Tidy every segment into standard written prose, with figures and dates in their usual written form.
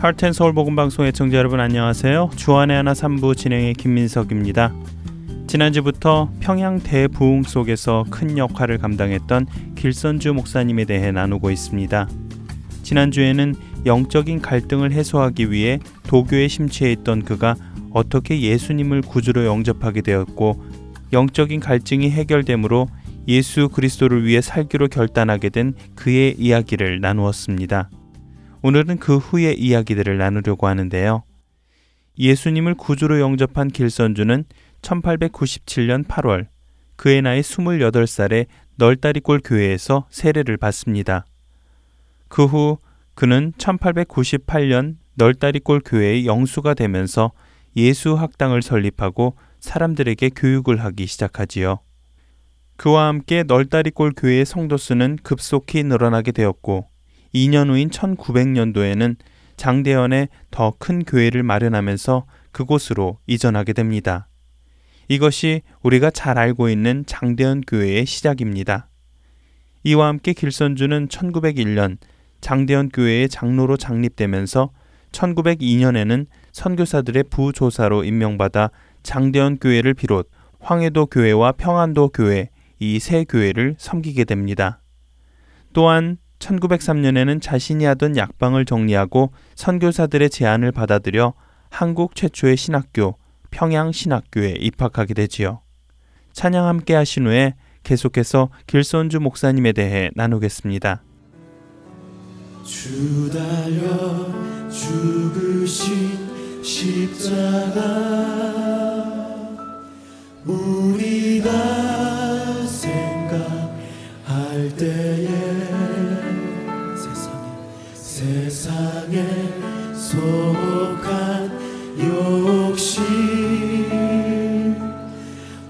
할텐 서울 복음 방송의 청자 여러분 안녕하세요. 주안의 하나 3부 진행의 김민석입니다. 지난주부터 평양 대부흥 속에서 큰 역할을 감당했던 길선주 목사님에 대해 나누고 있습니다. 지난주에는 영적인 갈등을 해소하기 위해 도교에 심취해 있던 그가 어떻게 예수님을 구주로 영접하게 되었고 영적인 갈증이 해결됨으로 예수 그리스도를 위해 살기로 결단하게 된 그의 이야기를 나누었습니다. 오늘은 그 후의 이야기들을 나누려고 하는데요. 예수님을 구주로 영접한 길선주는 1897년 8월 그의 나이 28살에 널다리골 교회에서 세례를 받습니다. 그 후 그는 1898년 널다리골 교회의 영수가 되면서 예수 학당을 설립하고 사람들에게 교육을 하기 시작하지요. 그와 함께 널다리골 교회의 성도 수는 급속히 늘어나게 되었고 2년 후인 1900년도에는 장대현에 더 큰 교회를 마련하면서 그곳으로 이전하게 됩니다. 이것이 우리가 잘 알고 있는 장대현 교회의 시작입니다. 이와 함께 길선주는 1901년 장대현 교회의 장로로 장립되면서 1902년에는 선교사들의 부조사로 임명받아 장대현 교회를 비롯 황해도 교회와 평안도 교회 이 세 교회를 섬기게 됩니다. 또한 1903년에는 자신이 하던 약방을 정리하고 선교사들의 제안을 받아들여 한국 최초의 신학교 평양신학교에 입학하게 되지요. 찬양 함께 하신 후에 계속해서 길선주 목사님에 대해 나누겠습니다. 주 달려 죽으신 십자가 우리가 생각할 때에 세상에 속한 욕심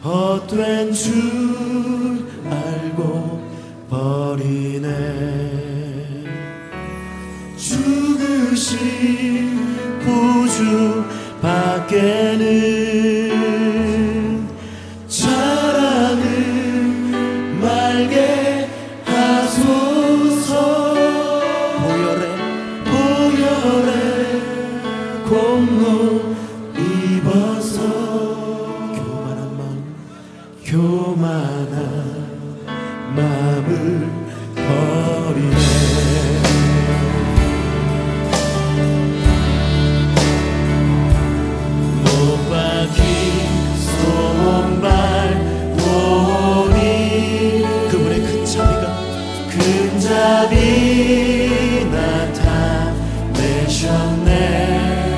헛된 줄 알고 버리네 죽으신 구주 밖에는 자랑을 말게 하소서 보혈의 공로 입어서 교만한 마음 교만한 마음을 버리네 못 박힌 손발 보니 그분의 큰 자비가 큰 자비 나타내셨네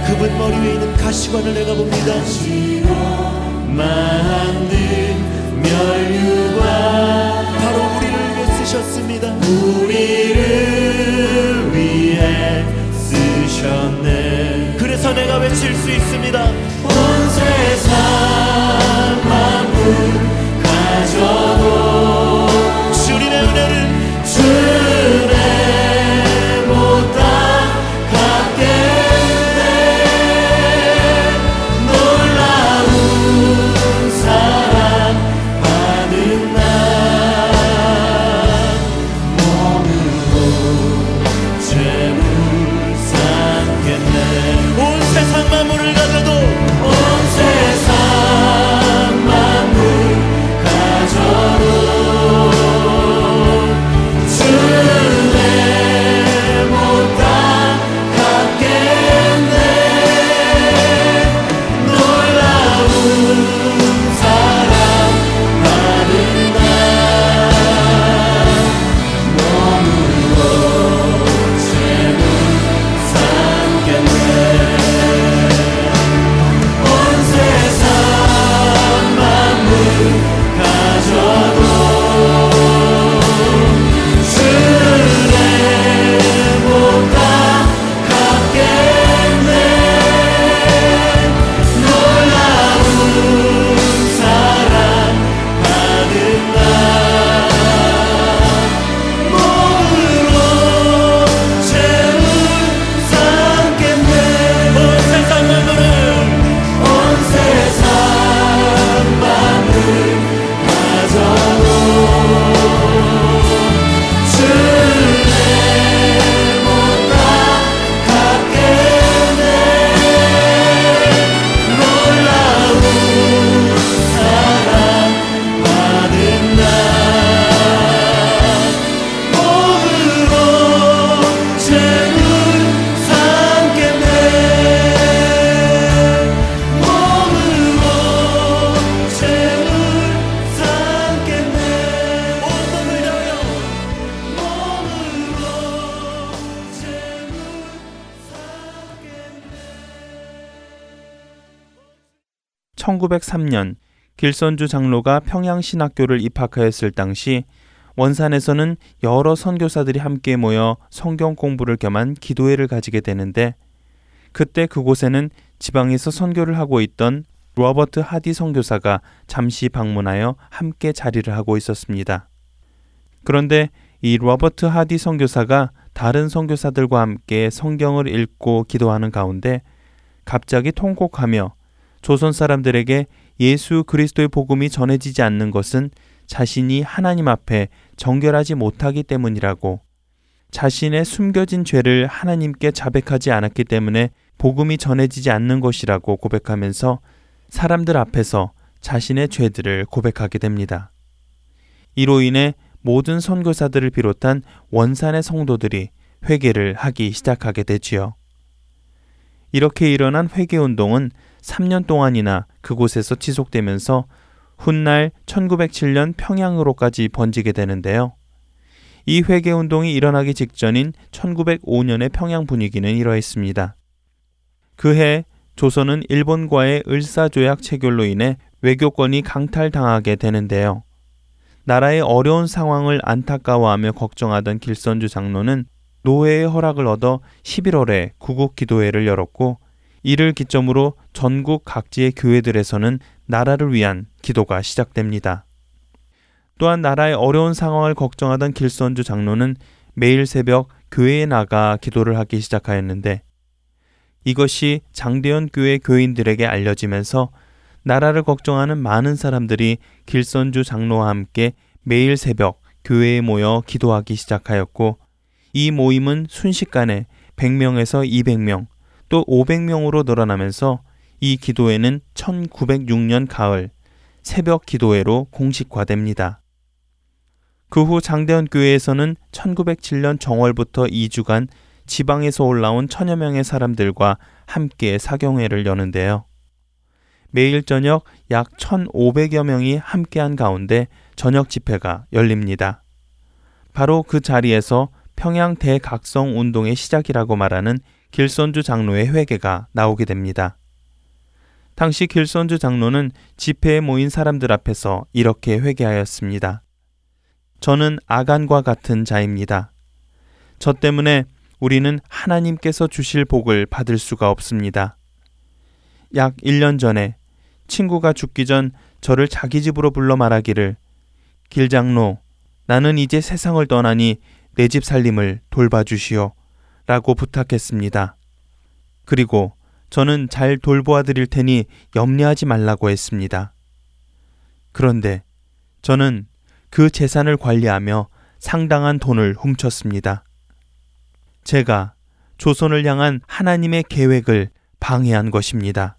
그분 머리 위에 있는 가시관을 내가 봅니다 가시로 만든 면류관 바로 우리를 위해 쓰셨습니다 우리를 위해 쓰셨네 그래서 내가 외칠 수 있습니다 온 세상 만물 가져도 주님의 은혜를 주네 못다 세상 만물을 가져도 온 세상 만물 1903년 길선주 장로가 평양신학교를 입학하였을 당시 원산에서는 여러 선교사들이 함께 모여 성경 공부를 겸한 기도회를 가지게 되는데, 그때 그곳에는 지방에서 선교를 하고 있던 로버트 하디 선교사가 잠시 방문하여 함께 자리를 하고 있었습니다. 그런데 이 로버트 하디 선교사가 다른 선교사들과 함께 성경을 읽고 기도하는 가운데 갑자기 통곡하며 조선 사람들에게 예수 그리스도의 복음이 전해지지 않는 것은 자신이 하나님 앞에 정결하지 못하기 때문이라고, 자신의 숨겨진 죄를 하나님께 자백하지 않았기 때문에 복음이 전해지지 않는 것이라고 고백하면서 사람들 앞에서 자신의 죄들을 고백하게 됩니다. 이로 인해 모든 선교사들을 비롯한 원산의 성도들이 회개를 하기 시작하게 되지요. 이렇게 일어난 회개운동은 3년 동안이나 그곳에서 지속되면서 훗날 1907년 평양으로까지 번지게 되는데요. 이 회개운동이 일어나기 직전인 1905년의 평양 분위기는 이러했습니다. 그해 조선은 일본과의 을사조약 체결로 인해 외교권이 강탈당하게 되는데요. 나라의 어려운 상황을 안타까워하며 걱정하던 길선주 장로는 노회의 허락을 얻어 11월에 구국기도회를 열었고, 이를 기점으로 전국 각지의 교회들에서는 나라를 위한 기도가 시작됩니다. 또한 나라의 어려운 상황을 걱정하던 길선주 장로는 매일 새벽 교회에 나가 기도를 하기 시작하였는데, 이것이 장대현 교회 교인들에게 알려지면서 나라를 걱정하는 많은 사람들이 길선주 장로와 함께 매일 새벽 교회에 모여 기도하기 시작하였고, 이 모임은 순식간에 100명에서 200명, 또 500명으로 늘어나면서 이 기도회는 1906년 가을 새벽 기도회로 공식화됩니다. 그 후 장대현 교회에서는 1907년 정월부터 2주간 지방에서 올라온 1000여 명의 사람들과 함께 사경회를 여는데요. 매일 저녁 약 1,500여 명이 함께한 가운데 저녁 집회가 열립니다. 바로 그 자리에서 평양 대각성 운동의 시작이라고 말하는 길선주 장로의 회개가 나오게 됩니다. 당시 길선주 장로는 집회에 모인 사람들 앞에서 이렇게 회개하였습니다. 저는 아간과 같은 자입니다. 저 때문에 우리는 하나님께서 주실 복을 받을 수가 없습니다. 약 1년 전에 친구가 죽기 전 저를 자기 집으로 불러 말하기를, 길장로, 나는 이제 세상을 떠나니 내 집 살림을 돌봐주시오 라고 부탁했습니다. 그리고 저는 잘 돌보아 드릴 테니 염려하지 말라고 했습니다. 그런데 저는 그 재산을 관리하며 상당한 돈을 훔쳤습니다. 제가 조선을 향한 하나님의 계획을 방해한 것입니다.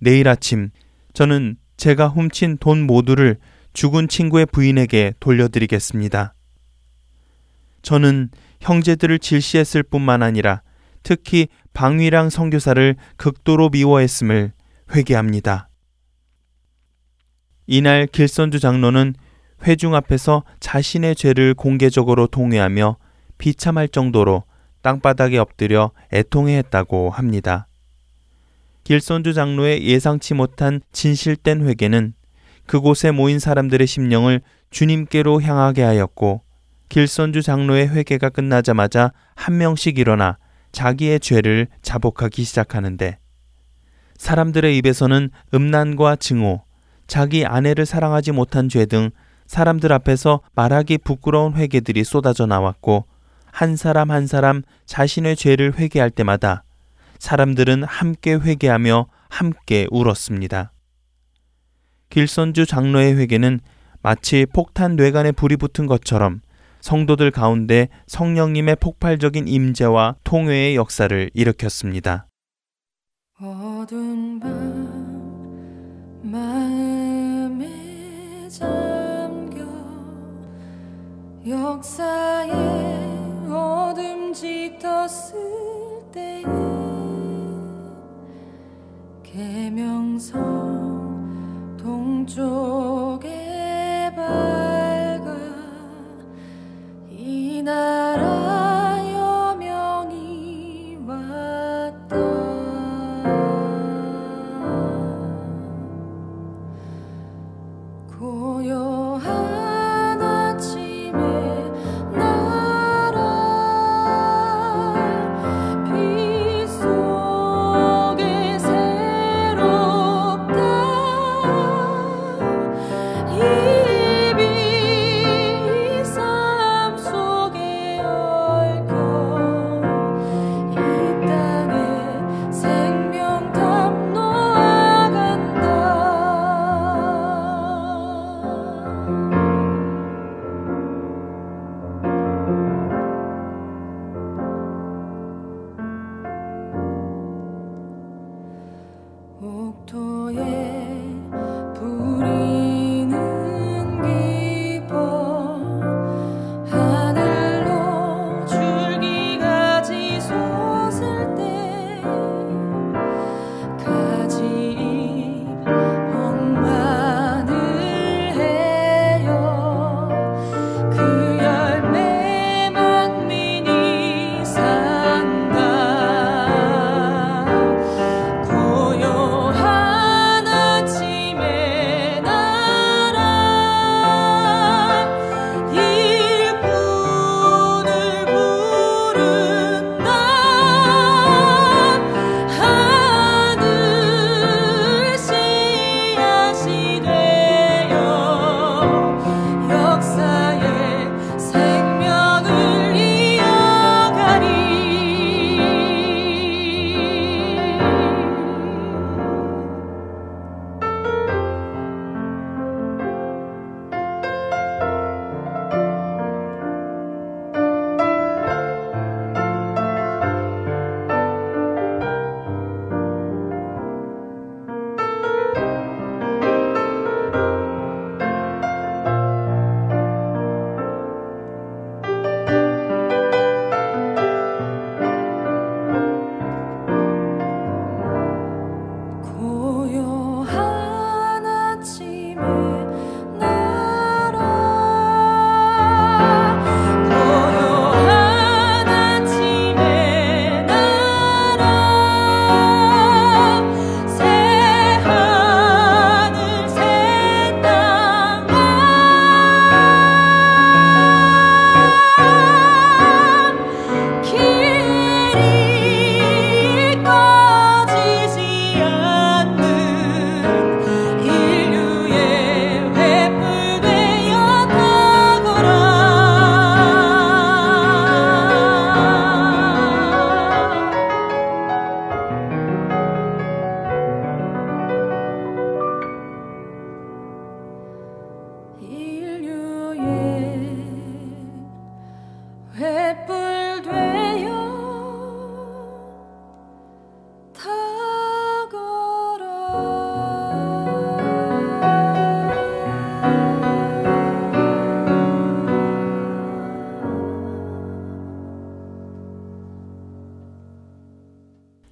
내일 아침 저는 제가 훔친 돈 모두를 죽은 친구의 부인에게 돌려드리겠습니다. 저는 형제들을 질시했을 뿐만 아니라 특히 방위랑 선교사를 극도로 미워했음을 회개합니다. 이날 길선주 장로는 회중 앞에서 자신의 죄를 공개적으로 통회하며 비참할 정도로 땅바닥에 엎드려 애통해했다고 합니다. 길선주 장로의 예상치 못한 진실된 회개는 그곳에 모인 사람들의 심령을 주님께로 향하게 하였고, 길선주 장로의 회개가 끝나자마자 한 명씩 일어나 자기의 죄를 자복하기 시작하는데, 사람들의 입에서는 음란과 증오, 자기 아내를 사랑하지 못한 죄 등 사람들 앞에서 말하기 부끄러운 회개들이 쏟아져 나왔고, 한 사람 한 사람 자신의 죄를 회개할 때마다 사람들은 함께 회개하며 함께 울었습니다. 길선주 장로의 회개는 마치 폭탄 뇌관에 불이 붙은 것처럼 성도들 가운데 성령님의 폭발적인 임재와 통회의 역사를 일으켰습니다. 어두운 밤 마음에 잠겨 역사의 어둠 짙었을 때에 계명성 동쪽에 밝아 이 나라 여명이 왔다.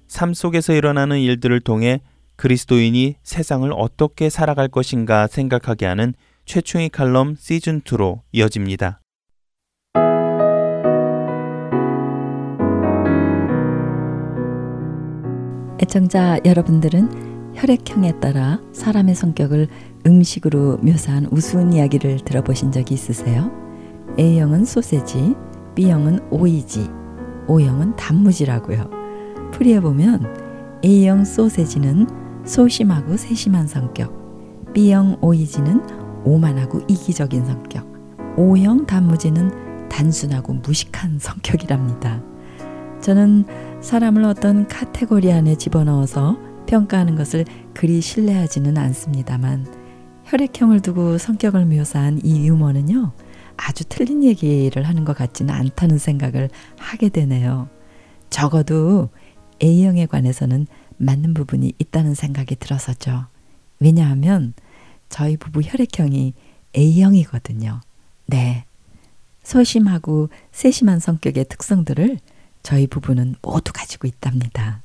삶 속에서 일어나는 일들을 통해 그리스도인이 세상을 어떻게 살아갈 것인가 생각하게 하는 최충의 칼럼 시즌2로 이어집니다. 애청자 여러분들은 혈액형에 따라 사람의 성격을 음식으로 묘사한 우스운 이야기를 들어보신 적이 있으세요? A형은 소세지, B형은 오이지, O형은 단무지라고요. 풀이해보면 A형 소세지는 소심하고 세심한 성격, B형 오이지는 오만하고 이기적인 성격, O형 단무지는 단순하고 무식한 성격이랍니다. 저는 사람을 어떤 카테고리 안에 집어넣어서 평가하는 것을 그리 신뢰하지는 않습니다만 혈액형을 두고 성격을 묘사한 이 유머는요, 아주 틀린 얘기를 하는 것 같지는 않다는 생각을 하게 되네요. 적어도 A형에 관해서는 맞는 부분이 있다는 생각이 들어서죠. 왜냐하면 저희 부부 혈액형이 A형이거든요. 네, 소심하고 세심한 성격의 특성들을 저희 부부는 모두 가지고 있답니다.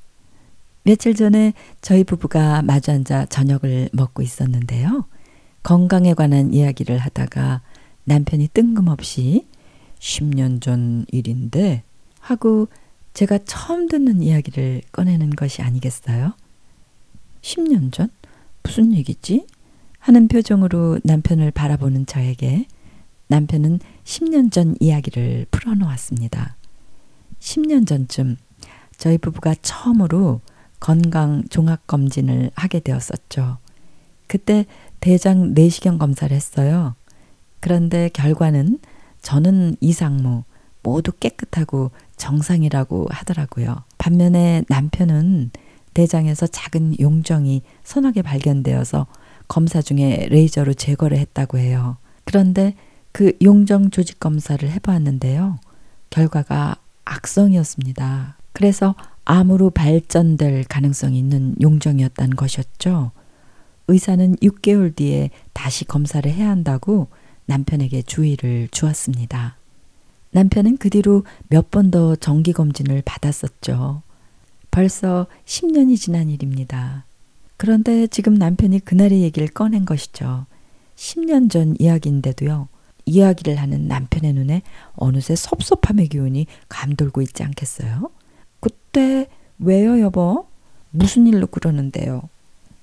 며칠 전에 저희 부부가 마주 앉아 저녁을 먹고 있었는데요. 건강에 관한 이야기를 하다가 남편이 뜬금없이 10년 전 일인데 하고 제가 처음 듣는 이야기를 꺼내는 것이 아니겠어요? 10년 전? 무슨 얘기지? 하는 표정으로 남편을 바라보는 저에게 남편은 10년 전 이야기를 풀어놓았습니다. 10년 전쯤 저희 부부가 처음으로 건강 종합검진을 하게 되었었죠. 그때 대장 내시경 검사를 했어요. 그런데 결과는 저는 이상무, 모두 깨끗하고 정상이라고 하더라고요. 반면에 남편은 대장에서 작은 용종이 서너 개 발견되어서 검사 중에 레이저로 제거를 했다고 해요. 그런데 그 용종 조직 검사를 해봤는데요. 결과가 악성이었습니다. 그래서 암으로 발전될 가능성이 있는 용종이었다는 것이었죠. 의사는 6개월 뒤에 다시 검사를 해야 한다고 남편에게 주의를 주었습니다. 남편은 그 뒤로 몇 번 더 정기검진을 받았었죠. 벌써 10년이 지난 일입니다. 그런데 지금 남편이 그날의 얘기를 꺼낸 것이죠. 10년 전 이야기인데도요. 이야기를 하는 남편의 눈에 어느새 섭섭함의 기운이 감돌고 있지 않겠어요? 그때 왜요 여보? 무슨 일로 그러는데요?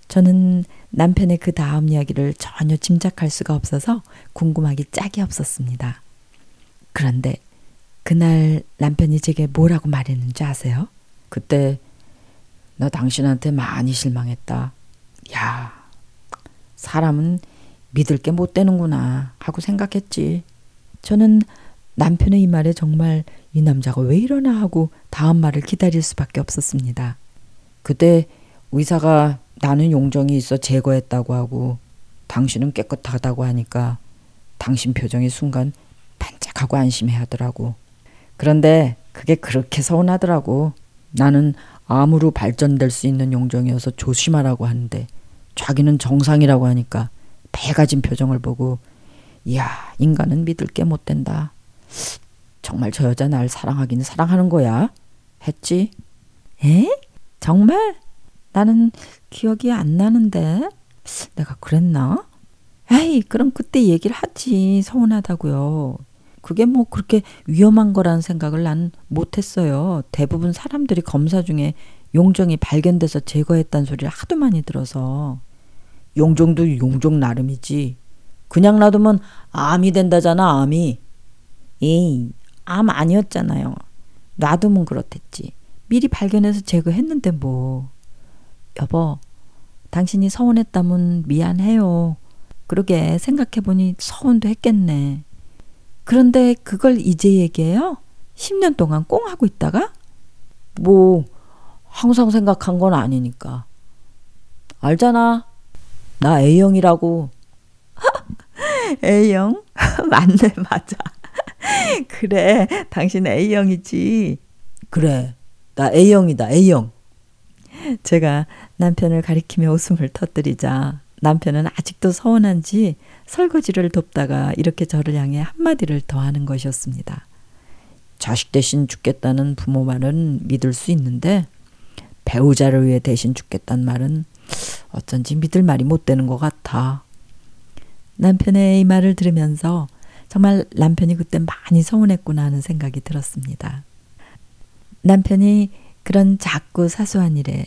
저는 남편의 그 다음 이야기를 전혀 짐작할 수가 없어서 궁금하기 짝이 없었습니다. 그런데 그날 남편이 제게 뭐라고 말했는지 아세요? 그때 나 당신한테 많이 실망했다. 야, 사람은 믿을 게 못 되는구나 하고 생각했지. 저는 남편의 이 말에 정말 이 남자가 왜 이러나 하고 다음 말을 기다릴 수밖에 없었습니다. 그때 의사가 나는 용종이 있어 제거했다고 하고 당신은 깨끗하다고 하니까 당신 표정이 순간 반짝하고 안심해 하더라고. 그런데 그게 그렇게 서운하더라고. 나는 암으로 발전될 수 있는 용종이어서 조심하라고 하는데 자기는 정상이라고 하니까 밝아진 표정을 보고 이야, 인간은 믿을 게 못 된다. 정말 저 여자 날 사랑하긴 사랑하는 거야? 했지? 에? 정말? 나는 기억이 안 나는데 내가 그랬나? 에이, 그럼 그때 얘기를 하지. 서운하다고요. 그게 뭐 그렇게 위험한 거라는 생각을 난 못했어요. 대부분 사람들이 검사 중에 용종이 발견돼서 제거했다는 소리를 하도 많이 들어서. 용종도 용종 나름이지. 그냥 놔두면 암이 된다잖아, 암이. 에이, 암 아니었잖아요. 놔두면 그렇댔지. 미리 발견해서 제거했는데 뭐. 여보, 당신이 서운했다면 미안해요. 그러게 생각해보니 서운도 했겠네. 그런데 그걸 이제 얘기해요? 10년 동안 꽁 하고 있다가? 뭐 항상 생각한 건 아니니까. 알잖아. 나 A형이라고. A형? 맞네, 맞아. 그래, 당신 A형이지. 그래, 나 A형이다, A형. 제가 남편을 가리키며 웃음을 터뜨리자 남편은 아직도 서운한지 설거지를 돕다가 이렇게 저를 향해 한마디를 더하는 것이었습니다. 자식 대신 죽겠다는 부모 말은 믿을 수 있는데 배우자를 위해 대신 죽겠다는 말은 어쩐지 믿을 말이 못 되는 것 같아. 남편의 이 말을 들으면서 정말 남편이 그때 많이 서운했구나 하는 생각이 들었습니다. 남편이 그런 작고 사소한 일에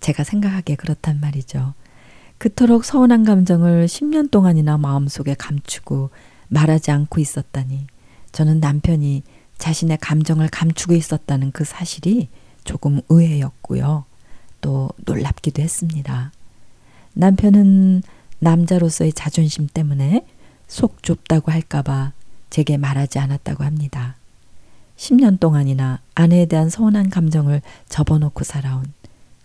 제가 생각하기에 그렇단 말이죠. 그토록 서운한 감정을 10년 동안이나 마음속에 감추고 말하지 않고 있었다니 저는 남편이 자신의 감정을 감추고 있었다는 그 사실이 조금 의외였고요. 또 놀랍기도 했습니다. 남편은 남자로서의 자존심 때문에 속 좁다고 할까봐 제게 말하지 않았다고 합니다. 10년 동안이나 아내에 대한 서운한 감정을 접어놓고 살아온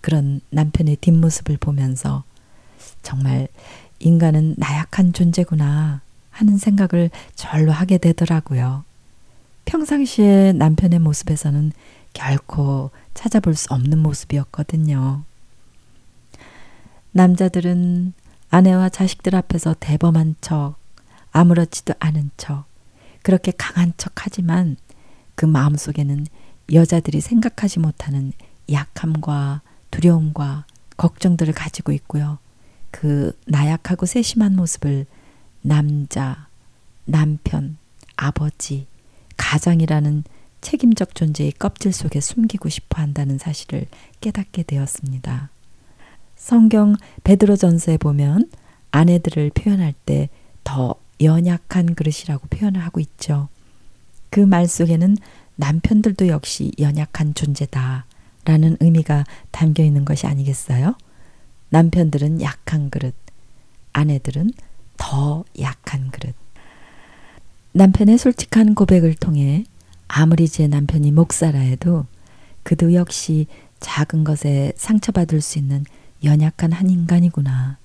그런 남편의 뒷모습을 보면서 정말 인간은 나약한 존재구나 하는 생각을 절로 하게 되더라고요. 평상시에 남편의 모습에서는 결코 찾아볼 수 없는 모습이었거든요. 남자들은 아내와 자식들 앞에서 대범한 척, 아무렇지도 않은 척, 그렇게 강한 척 하지만 그 마음속에는 여자들이 생각하지 못하는 약함과 두려움과 걱정들을 가지고 있고요. 그 나약하고 세심한 모습을 남자, 남편, 아버지, 가장이라는 책임적 존재의 껍질 속에 숨기고 싶어 한다는 사실을 깨닫게 되었습니다. 성경 베드로전서에 보면 아내들을 표현할 때 더 연약한 그릇이라고 표현을 하고 있죠. 그 말 속에는 남편들도 역시 연약한 존재다 라는 의미가 담겨 있는 것이 아니겠어요? 남편들은 약한 그릇, 아내들은 더 약한 그릇. 남편의 솔직한 고백을 통해 아무리 제 남편이 목사라 해도 그도 역시 작은 것에 상처받을 수 있는 연약한 한 인간이구나.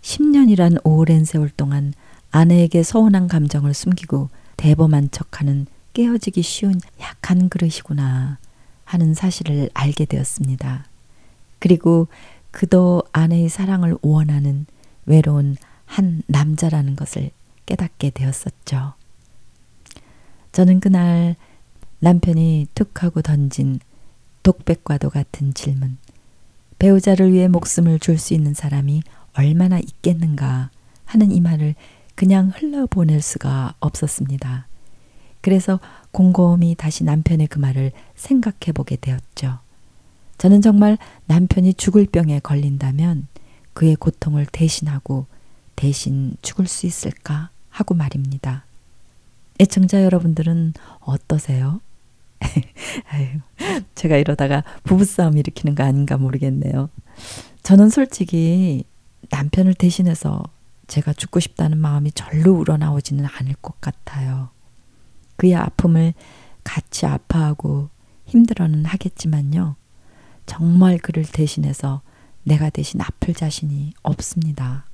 10년이란 오랜 세월 동안 아내에게 서운한 감정을 숨기고 대범한 척하는 깨어지기 쉬운 약한 그릇이구나 하는 사실을 알게 되었습니다. 그리고 그도 아내의 사랑을 원하는 외로운 한 남자라는 것을 깨닫게 되었었죠. 저는 그날 남편이 툭 하고 던진 독백과도 같은 질문, 배우자를 위해 목숨을 줄 수 있는 사람이 얼마나 있겠는가 하는 이 말을 그냥 흘러보낼 수가 없었습니다. 그래서 곰곰이 다시 남편의 그 말을 생각해보게 되었죠. 저는 정말 남편이 죽을 병에 걸린다면 그의 고통을 대신하고 대신 죽을 수 있을까 하고 말입니다. 애청자 여러분들은 어떠세요? 아유, 제가 이러다가 부부싸움 일으키는 거 아닌가 모르겠네요. 저는 솔직히 남편을 대신해서 제가 죽고 싶다는 마음이 절로 우러나오지는 않을 것 같아요. 그의 아픔을 같이 아파하고 힘들어는 하겠지만요. 정말 그를 대신해서 내가 대신 아플 자신이 없습니다.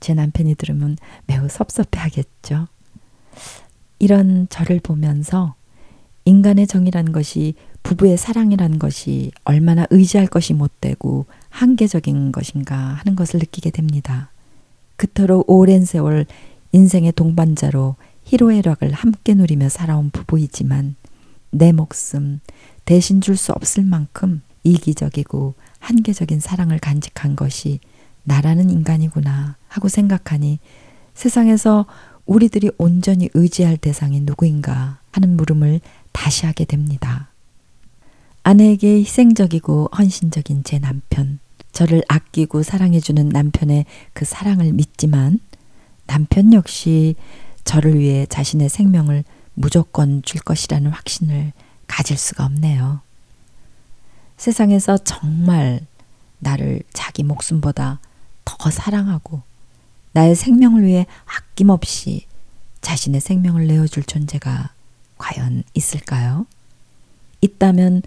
제 남편이 들으면 매우 섭섭해하겠죠. 이런 저를 보면서 인간의 정이란 것이, 부부의 사랑이란 것이 얼마나 의지할 것이 못되고 한계적인 것인가 하는 것을 느끼게 됩니다. 그토록 오랜 세월 인생의 동반자로 희로애락을 함께 누리며 살아온 부부이지만 내 목숨 대신 줄 수 없을 만큼 이기적이고 한계적인 사랑을 간직한 것이 나라는 인간이구나 하고 생각하니 세상에서 우리들이 온전히 의지할 대상이 누구인가 하는 물음을 다시 하게 됩니다. 아내에게 희생적이고 헌신적인 제 남편, 저를 아끼고 사랑해주는 남편의 그 사랑을 믿지만 남편 역시 저를 위해 자신의 생명을 무조건 줄 것이라는 확신을 가질 수가 없네요. 세상에서 정말 나를 자기 목숨보다 더 사랑하고 나의 생명을 위해 아낌없이 자신의 생명을 내어줄 존재가 과연 있을까요? 있다면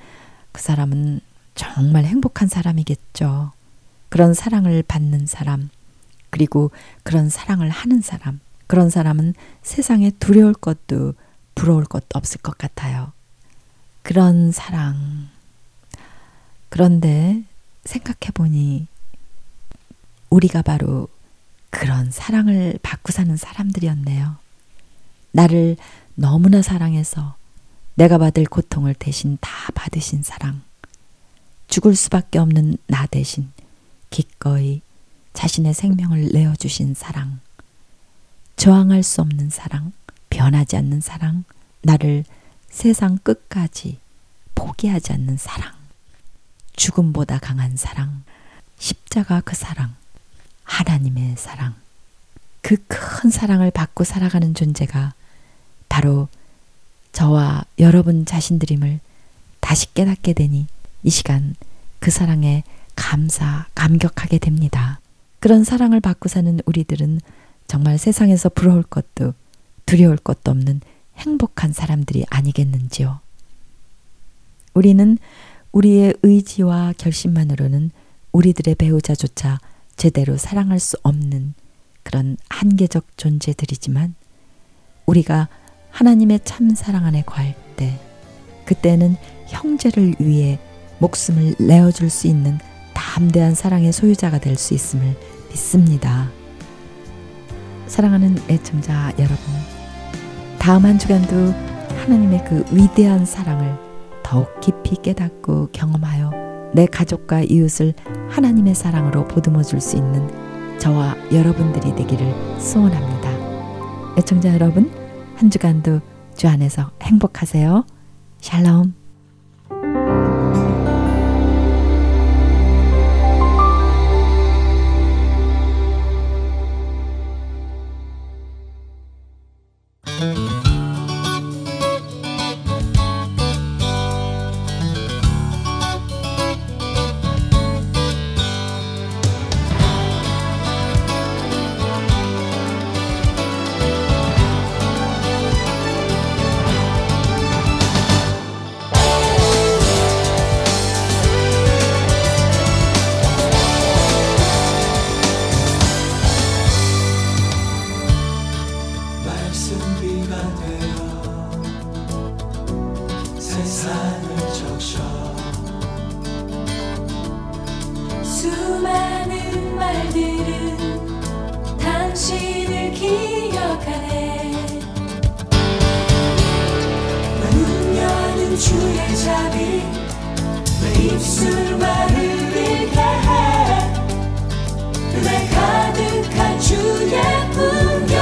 그 사람은 정말 행복한 사람이겠죠. 그런 사랑을 받는 사람, 그리고 그런 사랑을 하는 사람, 그런 사람은 세상에 두려울 것도 부러울 것도 없을 것 같아요. 그런 사랑. 그런데 생각해보니 우리가 바로 그런 사랑을 받고 사는 사람들이었네요. 나를 너무나 사랑해서 내가 받을 고통을 대신 다 받으신 사랑. 죽을 수밖에 없는 나 대신 기꺼이 자신의 생명을 내어주신 사랑. 저항할 수 없는 사랑, 변하지 않는 사랑, 나를 세상 끝까지 포기하지 않는 사랑. 죽음보다 강한 사랑, 십자가 그 사랑, 하나님의 사랑, 그 큰 사랑을 받고 살아가는 존재가 바로 저와 여러분 자신들임을 다시 깨닫게 되니 이 시간 그 사랑에 감격하게 됩니다. 그런 사랑을 받고 사는 우리들은 정말 세상에서 부러울 것도 두려울 것도 없는 행복한 사람들이 아니겠는지요. 우리는 우리의 의지와 결심만으로는 우리들의 배우자조차 제대로 사랑할 수 없는 그런 한계적 존재들이지만 우리가 하나님의 참 사랑 안에 거할 때 그때는 형제를 위해 목숨을 내어줄 수 있는 담대한 사랑의 소유자가 될 수 있음을 믿습니다. 사랑하는 애청자 여러분, 다음 한 주간도 하나님의 그 위대한 사랑을 더욱 깊이 깨닫고 경험하여 내 가족과 이웃을 하나님의 사랑으로 보듬어 줄 수 있는 저와 여러분들이 되기를 소원합니다. 애청자 여러분, 한 주간도 주 안에서 행복하세요. 샬롬. 수많은 말들은 당신을 기억하네. 문은 여는 주의 자비, 내 입술만을 읽게 해. 내 가득한 주의 풍경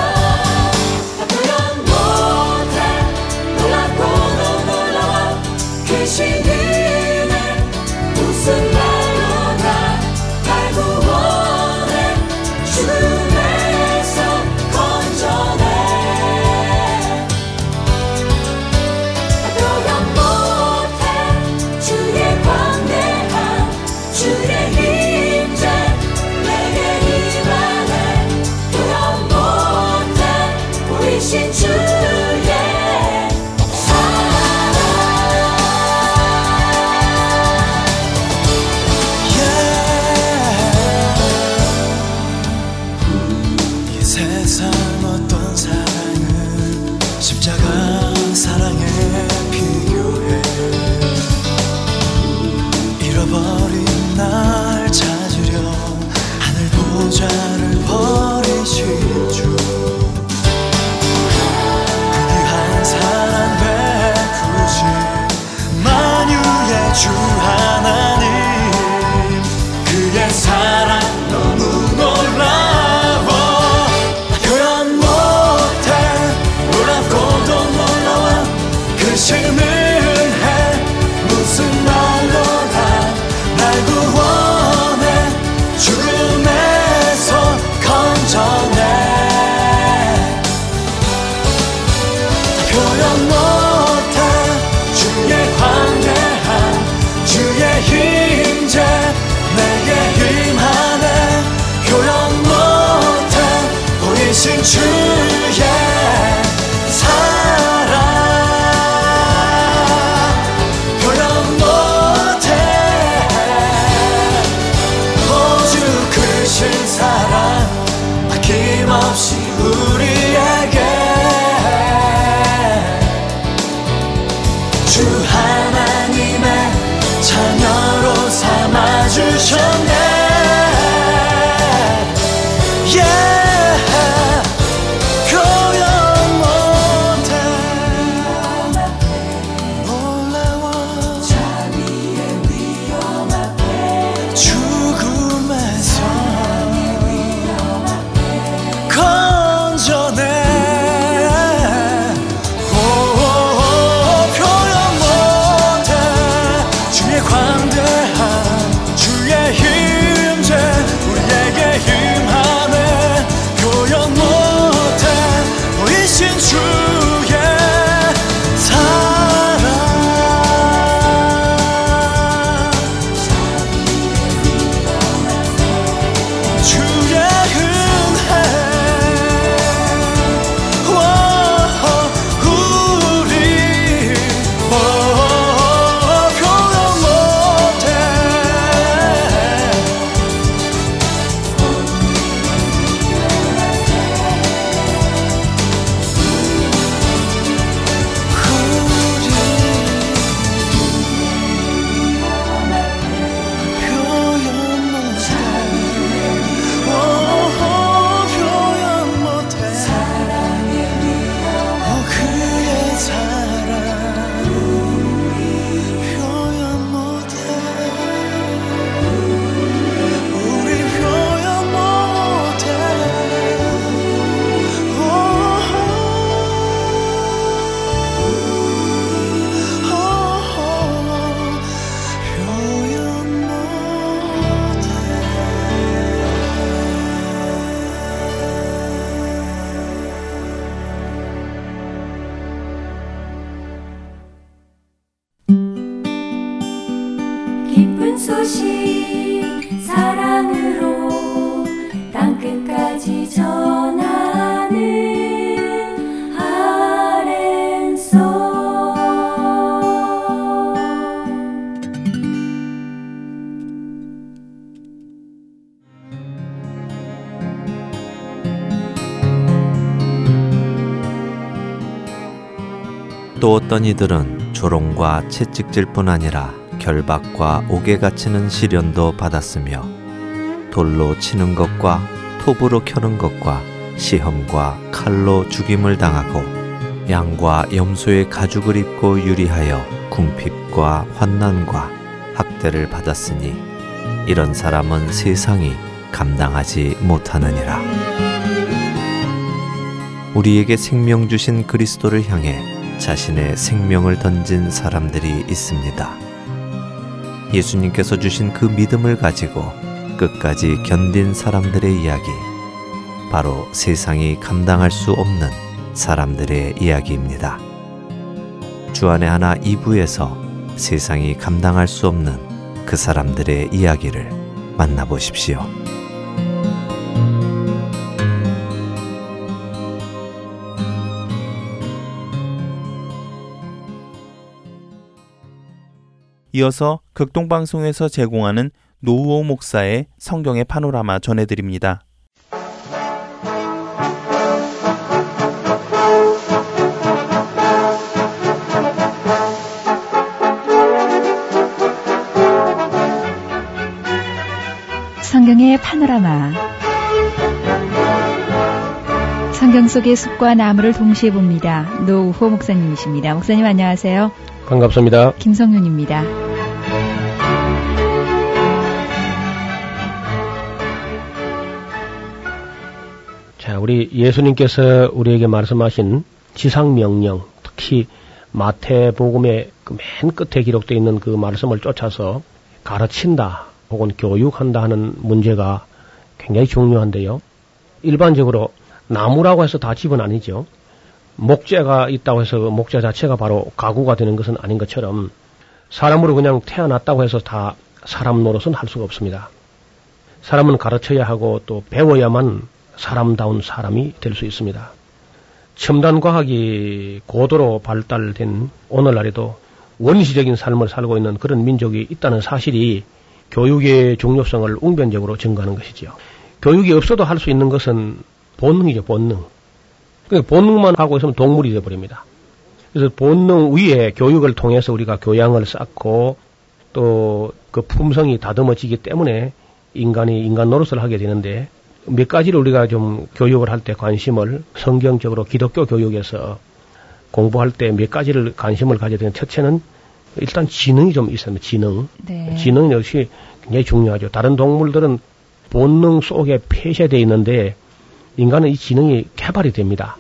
또 어떤 이들은 조롱과 채찍질뿐 아니라 결박과 옥에 갇히는 시련도 받았으며 돌로 치는 것과 톱으로 켜는 것과 시험과 칼로 죽임을 당하고 양과 염소의 가죽을 입고 유리하여 궁핍과 환난과 학대를 받았으니 이런 사람은 세상이 감당하지 못하느니라. 우리에게 생명 주신 그리스도를 향해 자신의 생명을 던진 사람들이 있습니다. 예수님께서 주신 그 믿음을 가지고 끝까지 견딘 사람들의 이야기, 바로 세상이 감당할 수 없는 사람들의 이야기입니다. 주안에 하나 2부에서 세상이 감당할 수 없는 그 사람들의 이야기를 만나보십시오. 이어서 극동방송에서 제공하는 노우호 목사의 성경의 파노라마 전해드립니다. 성경의 파노라마. 성경 속의 숲과 나무를 동시에 봅니다. 노우호 목사님이십니다. 목사님 안녕하세요. 반갑습니다. 김성윤입니다. 자, 우리 예수님께서 우리에게 말씀하신 지상명령, 특히 마태복음의 그 맨 끝에 기록되어 있는 그 말씀을 쫓아서 가르친다 혹은 교육한다 하는 문제가 굉장히 중요한데요. 일반적으로 나무라고 해서 다 집은 아니죠. 목재가 있다고 해서 목재 자체가 바로 가구가 되는 것은 아닌 것처럼 사람으로 그냥 태어났다고 해서 다 사람 노릇은 할 수가 없습니다. 사람은 가르쳐야 하고 또 배워야만 사람다운 사람이 될 수 있습니다. 첨단 과학이 고도로 발달된 오늘날에도 원시적인 삶을 살고 있는 그런 민족이 있다는 사실이 교육의 중요성을 웅변적으로 증거하는 것이죠. 교육이 없어도 할 수 있는 것은 본능이죠, 본능. 본능만 하고 있으면 동물이 되어버립니다. 그래서 본능 위에 교육을 통해서 우리가 교양을 쌓고 또 그 품성이 다듬어지기 때문에 인간이 인간 노릇을 하게 되는데, 몇 가지를 우리가 좀 교육을 할 때 관심을 성경적으로 기독교 교육에서 공부할 때 몇 가지를 관심을 가져야 되는, 첫째는 일단 지능이 좀 있습니다. 지능. 네. 지능 역시 굉장히 중요하죠. 다른 동물들은 본능 속에 폐쇄되어 있는데 인간은 이 지능이 개발이 됩니다.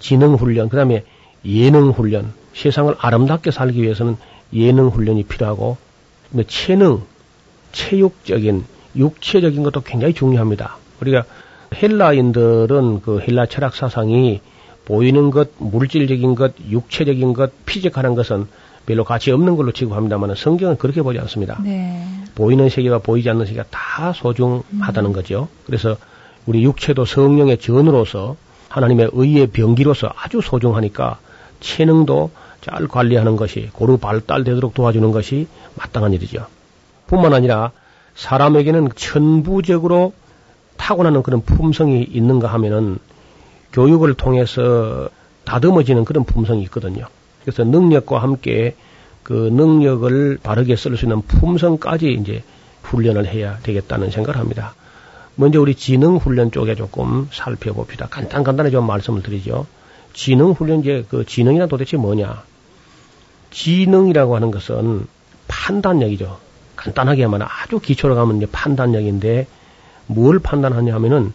지능 훈련, 그 다음에 예능 훈련. 세상을 아름답게 살기 위해서는 예능 훈련이 필요하고, 체능, 체육적인, 육체적인 것도 굉장히 중요합니다. 우리가 헬라인들은 그 헬라 철학 사상이 보이는 것, 물질적인 것, 육체적인 것, 피직하는 것은 별로 가치 없는 걸로 취급합니다만 성경은 그렇게 보지 않습니다. 네. 보이는 세계와 보이지 않는 세계가 다 소중하다는 거죠. 그래서 우리 육체도 성령의 전으로서 하나님의 의의 병기로서 아주 소중하니까 체능도 잘 관리하는 것이, 고루 발달되도록 도와주는 것이 마땅한 일이죠. 뿐만 아니라 사람에게는 천부적으로 타고나는 그런 품성이 있는가 하면은 교육을 통해서 다듬어지는 그런 품성이 있거든요. 그래서 능력과 함께 그 능력을 바르게 쓸 수 있는 품성까지 이제 훈련을 해야 되겠다는 생각을 합니다. 먼저 우리 지능훈련 쪽에 조금 살펴봅시다. 간단히 좀 말씀을 드리죠. 지능훈련, 이제 그 지능이란 도대체 뭐냐. 지능이라고 하는 것은 판단력이죠. 간단하게 하면 아주 기초로 가면 이제 판단력인데, 뭘 판단하냐 하면은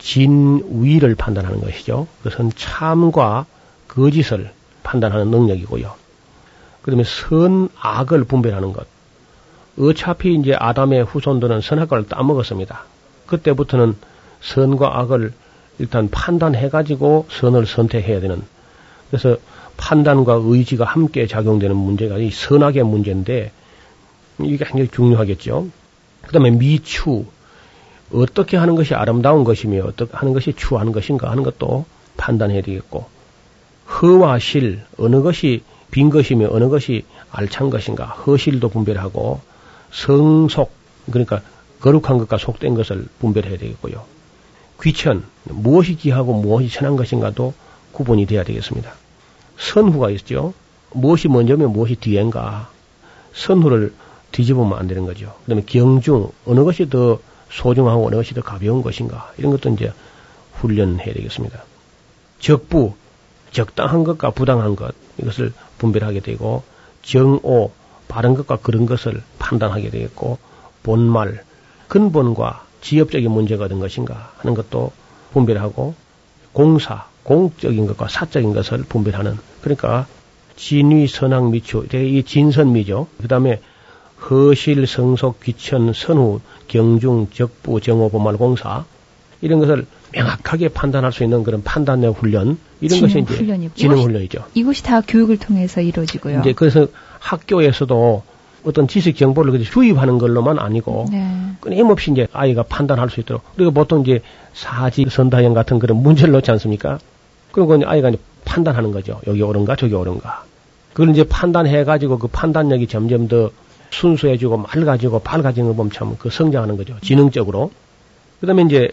진위를 판단하는 것이죠. 그것은 참과 거짓을 판단하는 능력이고요. 그다음에 선악을 분별하는 것. 어차피 이제 아담의 후손들은 선악과를 따먹었습니다. 그때부터는 선과 악을 일단 판단해가지고 선을 선택해야 되는, 그래서 판단과 의지가 함께 작용되는 문제가 이 선악의 문제인데 이게 굉장히 중요하겠죠. 그 다음에 미추, 어떻게 하는 것이 아름다운 것이며 어떻게 하는 것이 추한 것인가 하는 것도 판단해야 되겠고, 허와 실, 어느 것이 빈 것이며 어느 것이 알찬 것인가, 허실도 분별하고, 성속, 그러니까 거룩한 것과 속된 것을 분별해야 되겠고요. 귀천, 무엇이 귀하고 무엇이 천한 것인가도 구분이 돼야 되겠습니다. 선후가 있죠. 무엇이 먼저며 무엇이 뒤인가. 선후를 뒤집으면 안 되는 거죠. 그 다음에 경중, 어느 것이 더 소중하고 어느 것이 더 가벼운 것인가, 이런 것도 이제 훈련해야 되겠습니다. 적부, 적당한 것과 부당한 것, 이것을 분별하게 되고, 정오, 바른 것과 그른 것을 판단하게 되겠고, 본말, 근본과 지엽적인 문제가 된 것인가 하는 것도 분별하고, 공사, 공적인 것과 사적인 것을 분별하는, 그러니까 진위, 선악, 미추, 이 진선미죠. 그 다음에 허실, 성속, 귀천, 선후, 경중, 적부, 정오, 본말, 공사, 이런 것을 명확하게 판단할 수 있는 그런 판단의 훈련, 이런 것이 이제 지능훈련이죠. 이것이 다 교육을 통해서 이루어지고요. 이제 그래서 학교에서도 어떤 지식 정보를 주입하는 걸로만 아니고, 네, 끊임없이 이제 아이가 판단할 수 있도록. 그리고 보통 이제 사지, 선다형 같은 그런 문제를 넣지 않습니까? 그리고 아이가 이제 판단하는 거죠. 여기 옳은가, 저기 옳은가. 그걸 이제 판단해가지고 그 판단력이 점점 더 순수해지고 맑아지고 밝아지는 걸 보면 참 그 성장하는 거죠. 지능적으로. 그 다음에 이제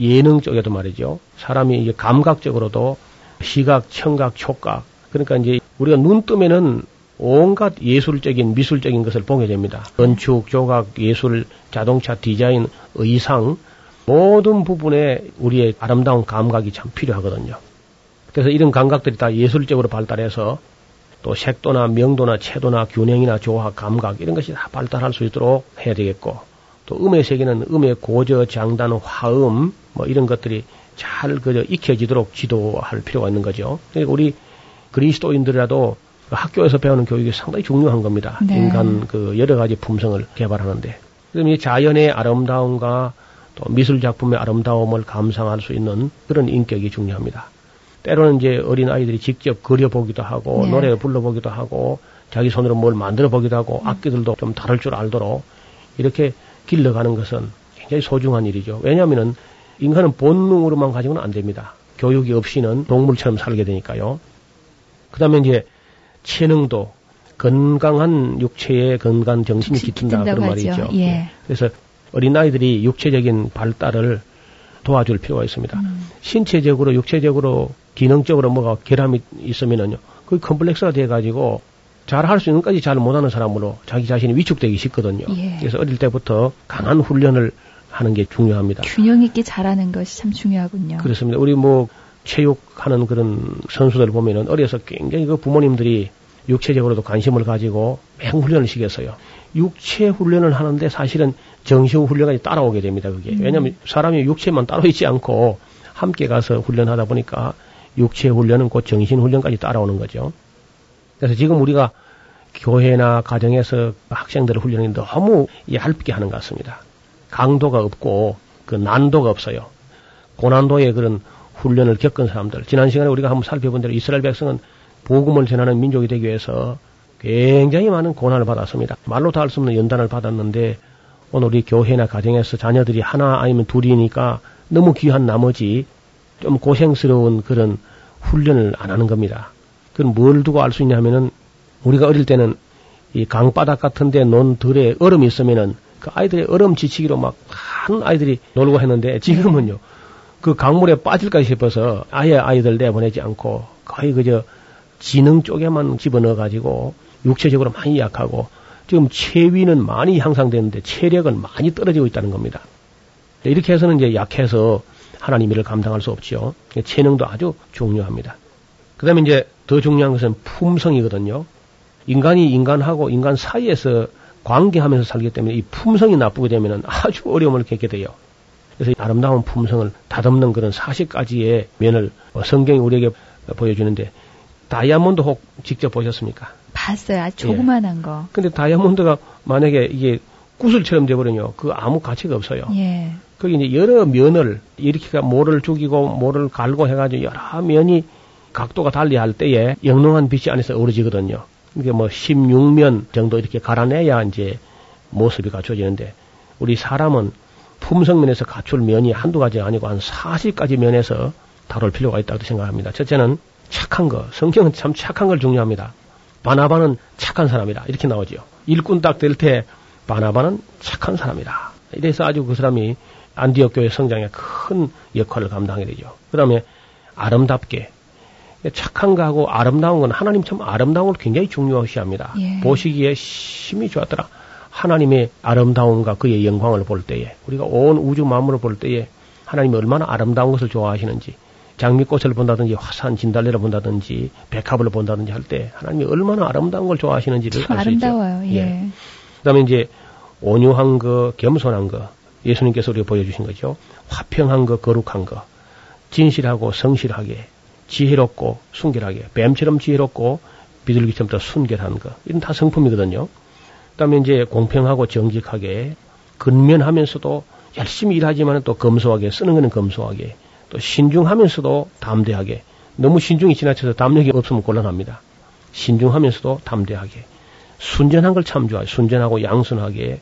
예능 쪽에도 말이죠. 사람이 이제 감각적으로도 시각, 청각, 촉각. 그러니까 이제 우리가 눈 뜨면은 온갖 예술적인, 미술적인 것을 보게 됩니다. 건축, 조각, 예술, 자동차, 디자인, 의상, 모든 부분에 우리의 아름다운 감각이 참 필요하거든요. 그래서 이런 감각들이 다 예술적으로 발달해서 또 색도나 명도나 채도나 균형이나 조화, 감각 이런 것이 다 발달할 수 있도록 해야 되겠고, 또 음의 세계는 음의 고저, 장단, 화음 뭐 이런 것들이 잘 그저 익혀지도록 지도할 필요가 있는 거죠. 그러니까 우리 그리스도인들이라도 학교에서 배우는 교육이 상당히 중요한 겁니다. 네. 인간 그 여러 가지 품성을 개발하는데, 그럼 이 자연의 아름다움과 또 미술 작품의 아름다움을 감상할 수 있는 그런 인격이 중요합니다. 때로는 이제 어린 아이들이 직접 그려보기도 하고, 네, 노래를 불러보기도 하고, 자기 손으로 뭘 만들어 보기도 하고, 악기들도 좀 다를 줄 알도록 이렇게 길러가는 것은 굉장히 소중한 일이죠. 왜냐하면은 인간은 본능으로만 가지고는 안 됩니다. 교육이 없이는 동물처럼 살게 되니까요. 그다음에 이제 체능도, 건강한 육체에 건강 정신이 깃든다 그런 말이 있죠. 예. 그래서 어린아이들이 육체적인 발달을 도와줄 필요가 있습니다. 신체적으로, 육체적으로, 기능적으로 뭐가 결함이 있으면은요, 그 컴플렉스가 돼가지고 잘할 수 있는 것까지 잘 못하는 사람으로 자기 자신이 위축되기 쉽거든요. 예. 그래서 어릴 때부터 강한 훈련을 하는 게 중요합니다. 균형 있게 잘하는 것이 참 중요하군요. 그렇습니다. 우리 뭐 체육하는 그런 선수들을 보면은 어려서 굉장히 그 부모님들이 육체적으로도 관심을 가지고 맹 훈련을 시켰어요. 육체 훈련을 하는데 사실은 정신 훈련까지 따라오게 됩니다. 그게. 왜냐하면 사람이 육체만 따로 있지 않고 함께 가서 훈련하다 보니까 육체 훈련은 곧 정신 훈련까지 따라오는 거죠. 그래서 지금 우리가 교회나 가정에서 학생들을 훈련이 너무 얇게 하는 것 같습니다. 강도가 없고 그 난도가 없어요. 고난도의 그런 훈련을 겪은 사람들. 지난 시간에 우리가 한번 살펴본 대로 이스라엘 백성은 복음을 전하는 민족이 되기 위해서 굉장히 많은 고난을 받았습니다. 말로 다 할 수 없는 연단을 받았는데, 오늘 우리 교회나 가정에서 자녀들이 하나 아니면 둘이니까 너무 귀한 나머지 좀 고생스러운 그런 훈련을 안 하는 겁니다. 그건 뭘 두고 알 수 있냐 하면은, 우리가 어릴 때는 이 강바닥 같은데 논 들에 얼음이 있으면은 그 아이들의 얼음 지치기로 막 많은 아이들이 놀고 했는데, 지금은요, 그 강물에 빠질까 싶어서 아예 아이들 내보내지 않고 거의 그저 지능 쪽에만 집어넣어가지고 육체적으로 많이 약하고, 지금 체위는 많이 향상되는데 체력은 많이 떨어지고 있다는 겁니다. 이렇게 해서는 이제 약해서 하나님의 일을 감당할 수 없죠. 체능도 아주 중요합니다. 그 다음에 이제 더 중요한 것은 품성이거든요. 인간이 인간하고 인간 사이에서 관계하면서 살기 때문에 이 품성이 나쁘게 되면 아주 어려움을 겪게 돼요. 그래서 아름다운 품성을 다듬는 그런 40가지의 면을 성경이 우리에게 보여주는데, 다이아몬드 혹 직접 보셨습니까? 봤어요. 아주 조그만한 예. 거. 근데 다이아몬드가 만약에 이게 구슬처럼 돼버리면 그 아무 가치가 없어요. 예. 거기 이제 여러 면을 이렇게 모를 죽이고 모를 갈고 해가지고 여러 면이 각도가 달리 할 때에 영롱한 빛이 안에서 어우러지거든요. 이게 뭐 16면 정도 이렇게 갈아내야 이제 모습이 갖춰지는데, 우리 사람은 품성면에서 갖출 면이 한두 가지가 아니고 한 40가지 면에서 다룰 필요가 있다고 생각합니다. 첫째는 착한 거. 성경은 참 착한 걸 중요합니다. 바나바는 착한 사람이다, 이렇게 나오죠. 일꾼 딱 될 때 바나바는 착한 사람이다. 이래서 아주 그 사람이 안디옥 교회 성장에 큰 역할을 감당하게 되죠. 그 다음에 아름답게. 착한 거하고 아름다운 건, 하나님 참 아름다운 걸 굉장히 중요시합니다. 예. 보시기에 심히 좋았더라. 하나님의 아름다움과 그의 영광을 볼 때에, 우리가 온 우주 만물을 볼 때에 하나님이 얼마나 아름다운 것을 좋아하시는지, 장미꽃을 본다든지 화산 진달래를 본다든지 백합을 본다든지 할 때 하나님이 얼마나 아름다운 걸 좋아하시는지를 알 수 있죠. 아름다워요. 예. 예. 그다음에 이제 온유한 거, 겸손한 거, 예수님께서 우리가 보여주신 거죠. 화평한 거, 거룩한 거, 진실하고 성실하게, 지혜롭고 순결하게, 뱀처럼 지혜롭고 비둘기처럼 더 순결한 거, 이건 다 성품이거든요. 그다음에 이제 공평하고 정직하게, 근면하면서도 열심히 일하지만 또 검소하게, 쓰는 거는 검소하게, 또 신중하면서도 담대하게. 너무 신중이 지나쳐서 담력이 없으면 곤란합니다. 신중하면서도 담대하게, 순전한 걸 참 좋아요. 순전하고 양순하게,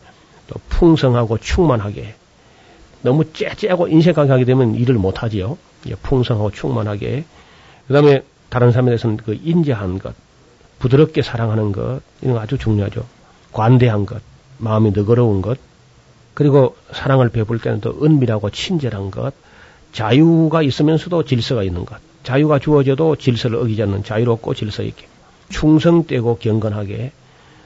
또 풍성하고 충만하게. 너무 째째하고 인색하게 하게 되면 일을 못하지요. 풍성하고 충만하게. 그 다음에 다른 사람에 대해서는 그 인자한 것, 부드럽게 사랑하는 것, 이런 거 아주 중요하죠. 관대한 것, 마음이 너그러운 것, 그리고 사랑을 베풀 때는 또 은밀하고 친절한 것, 자유가 있으면서도 질서가 있는 것, 자유가 주어져도 질서를 어기지 않는, 자유롭고 질서 있게, 충성되고 경건하게,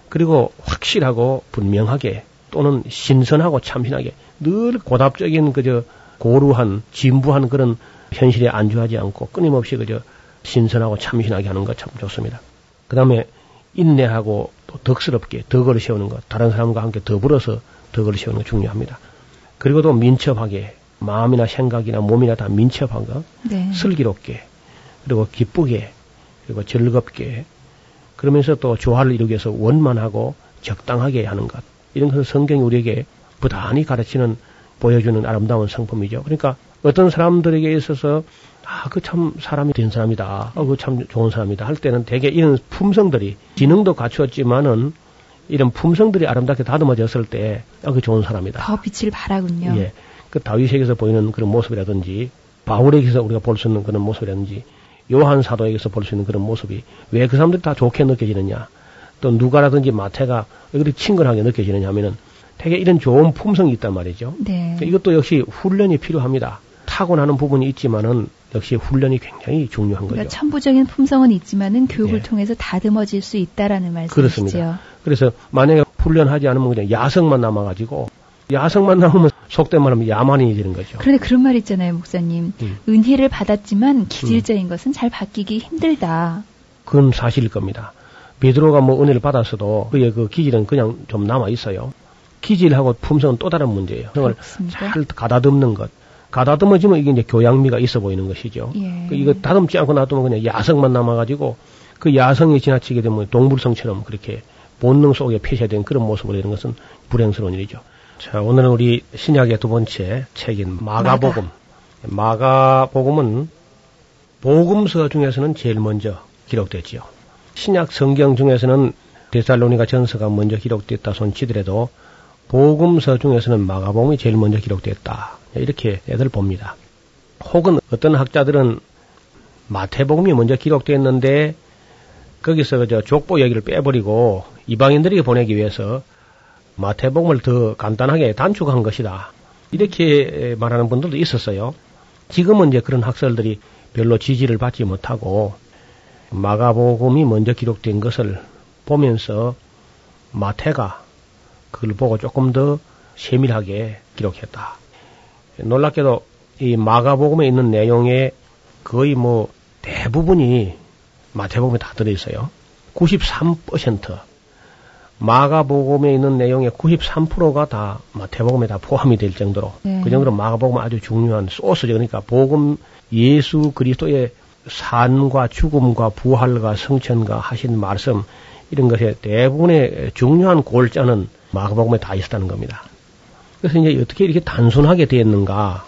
그리고 확실하고 분명하게, 또는 신선하고 참신하게, 늘 고답적인 그저 고루한, 진부한 그런 현실에 안주하지 않고 끊임없이 그저 신선하고 참신하게 하는 것 참 좋습니다. 그 다음에 인내하고 또 덕스럽게, 덕을 세우는 것, 다른 사람과 함께 더불어서 덕을 세우는 것 중요합니다. 그리고 또 민첩하게, 마음이나 생각이나 몸이나 다 민첩한 것, 네. 슬기롭게, 그리고 기쁘게, 그리고 즐겁게, 그러면서 또 조화를 이루기 위해서 원만하고 적당하게 하는 것, 이런 것은 성경이 우리에게 부단히 가르치는, 보여주는 아름다운 성품이죠. 그러니까 어떤 사람들에게 있어서 그 참 사람이 된 사람이다, 그 참 좋은 사람이다 할 때는 대개 이런 품성들이, 지능도 갖추었지만은 이런 품성들이 아름답게 다듬어졌을 때 그 좋은 사람이다, 더 빛을 발하군요. 예, 그 다윗에게서 보이는 그런 모습이라든지, 바울에게서 우리가 볼 수 있는 그런 모습이라든지, 요한 사도에게서 볼 수 있는 그런 모습이 왜 그 사람들이 다 좋게 느껴지느냐, 또 누가라든지 마태가 왜 그렇게 친근하게 느껴지느냐 하면은 되게 이런 좋은 품성이 있단 말이죠. 네. 이것도 역시 훈련이 필요합니다. 타고나는 부분이 있지만은 역시 훈련이 굉장히 중요한 거죠. 그러니까 천부적인 품성은 있지만은 교육을, 네, 통해서 다듬어질 수 있다라는 말씀이시죠. 그렇습니다. 그래서 만약에 훈련하지 않으면 그냥 야성만 남아가지고, 야성만 남으면 속된 말하면 야만이 되는 거죠. 그런데 그런 말 있잖아요, 목사님. 은혜를 받았지만 기질적인 것은 잘 바뀌기 힘들다. 그건 사실일 겁니다. 베드로가 뭐 은혜를 받았어도 그의 그 기질은 그냥 좀 남아 있어요. 기질하고 품성은 또 다른 문제예요. 그걸 잘 가다듬는 것. 가다듬어지면 이게 이제 교양미가 있어 보이는 것이죠. 예. 이거 다듬지 않고 놔두면 그냥 야성만 남아가지고, 그 야성이 지나치게 되면 동물성처럼 그렇게 본능 속에 폐쇄된 그런 모습으로 되는 것은 불행스러운 일이죠. 자, 오늘은 우리 신약의 두 번째 책인 마가복음. 마가복음은 복음서 중에서는 제일 먼저 기록됐지요. 신약 성경 중에서는 데살로니가 전서가 먼저 기록됐다 손치더라도 복음서 중에서는 마가복음이 제일 먼저 기록됐다, 이렇게 애들 봅니다. 혹은 어떤 학자들은 마태복음이 먼저 기록됐는데 거기서 저 족보 얘기를 빼버리고 이방인들에게 보내기 위해서 마태복음을 더 간단하게 단축한 것이다, 이렇게 말하는 분들도 있었어요. 지금은 이제 그런 학설들이 별로 지지를 받지 못하고, 마가복음이 먼저 기록된 것을 보면서 마태가 그걸 보고 조금 더 세밀하게 기록했다. 놀랍게도 이 마가복음에 있는 내용의 거의 뭐 대부분이 마태복음에 다 들어있어요. 93%. 마가복음에 있는 내용의 93%가 다 마태복음에 다 포함이 될 정도로, 네, 그 정도로 마가복음은 아주 중요한 소스죠. 그러니까 복음, 예수 그리스도의 산과 죽음과 부활과 성천과 하신 말씀, 이런 것에 대부분의 중요한 골자는 마가복음에 다 있었다는 겁니다. 그래서 이제 어떻게 이렇게 단순하게 되었는가,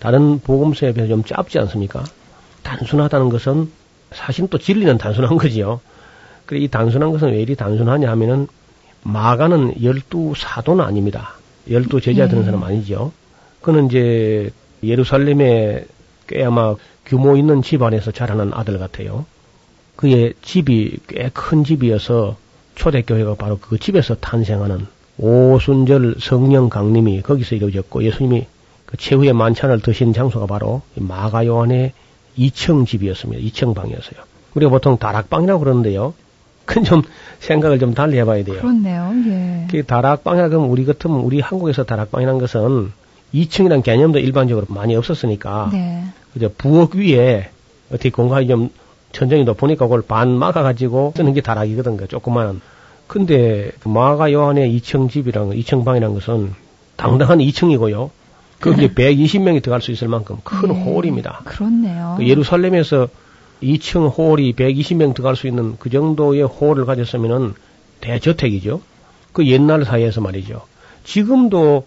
다른 복음서에 비해서 좀 짧지 않습니까? 단순하다는 것은 사실 또 진리는 단순한 거지요. 그래, 이 단순한 것은 왜 이리 단순하냐 하면은, 마가는 12사도는 아닙니다. 12 제자 되는 사람 아니죠. 그는 이제 예루살렘에 꽤 아마 규모 있는 집안에서 자라난 아들 같아요. 그의 집이 꽤 큰 집이어서 초대교회가 바로 그 집에서 탄생하는, 오순절 성령 강림이 거기서 이루어졌고, 예수님이 그 최후의 만찬을 드신 장소가 바로 마가 요한의 2층 집이었습니다. 2층 방이었어요. 우리가 보통 다락방이라고 그러는데요, 그건 좀 생각을 좀 달리 해봐야 돼요. 그렇네요. 예. 그 다락방이라 그러면 우리 같으면 우리 한국에서 다락방이라는 것은 2층이라는 개념도 일반적으로 많이 없었으니까 네. 그저 부엌 위에 어떻게 공간이 좀 천정이 높으니까 그걸 반 막아가지고 쓰는 게 다락이거든요. 조그만. 근데 마가 요한의 2층 집이랑 2층 방이라는 것은 당당한 2층이고요. 거기에 120명이 들어갈 수 있을 만큼 큰 네. 홀입니다. 그렇네요. 그 예루살렘에서 2층 홀이 120명 들어갈 수 있는 그 정도의 홀을 가졌으면은 대저택이죠. 그 옛날 사회에서 말이죠. 지금도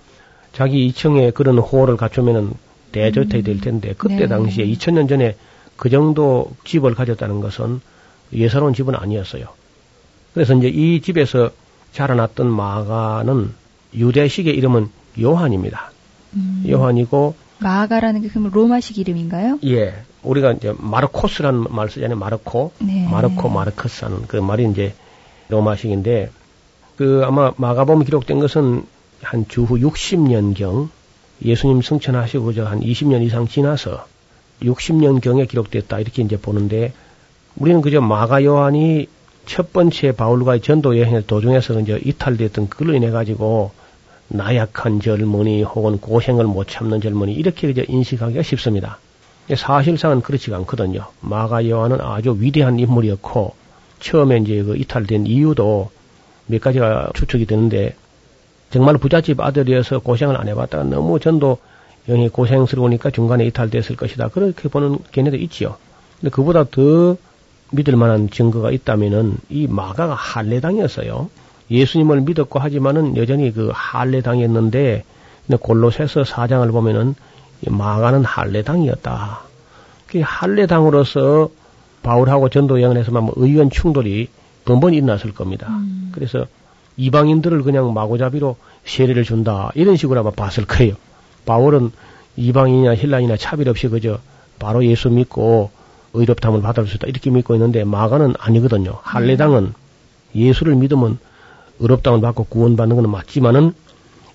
자기 2층에 그런 홀을 갖추면은 대저택이 될 텐데 그때 네. 당시에 2000년 전에 그 정도 집을 가졌다는 것은 예사로운 집은 아니었어요. 그래서 이제 이 집에서 자라났던 마가는 유대식의 이름은 요한입니다. 요한이고 마가라는 게 그럼 로마식 이름인가요? 예. 우리가 이제 마르코스라는 말 쓰잖아요. 마르코. 네. 마르코 마르커스 하는 그 말이 이제 로마식인데 그 아마 마가복음 기록된 것은 한 주후 60년경 예수님 승천하시고 저 한 20년 이상 지나서 60년경에 기록됐다 이렇게 이제 보는데 우리는 그저 마가 요한이 첫 번째 바울과의 전도 여행의 도중에서 이제 이탈되었던 그걸로 인해 가지고 나약한 젊은이 혹은 고생을 못 참는 젊은이 이렇게 이제 인식하기가 쉽습니다. 사실상은 그렇지가 않거든요. 마가 요한은 아주 위대한 인물이었고 처음에 이제 그 이탈된 이유도 몇 가지가 추측이 되는데 정말 부잣집 아들이어서 고생을 안 해봤다가 너무 전도 여행이 고생스러우니까 중간에 이탈됐을 것이다. 그렇게 보는 견해도 있지요. 근데 그보다 더 믿을 만한 증거가 있다면은 이 마가가 할례당이었어요. 예수님을 믿었고 하지만은 여전히 그 할례당이었는데 근데 골로새서 4장을 보면은 이 마가는 할례당이었다. 그 할례당으로서 바울하고 전도 여행을 해서만 뭐 의견 충돌이 번번이 일어났을 겁니다. 그래서 이방인들을 그냥 마구잡이로 세례를 준다 이런 식으로 아마 봤을 거예요. 바울은 이방인이나 헬라인이나 차별 없이 그저 바로 예수 믿고 의롭다함을 받을 수 있다 이렇게 믿고 있는데 마가는 아니거든요. 할례당은 예수를 믿으면 의롭다함을 받고 구원받는 건 맞지만은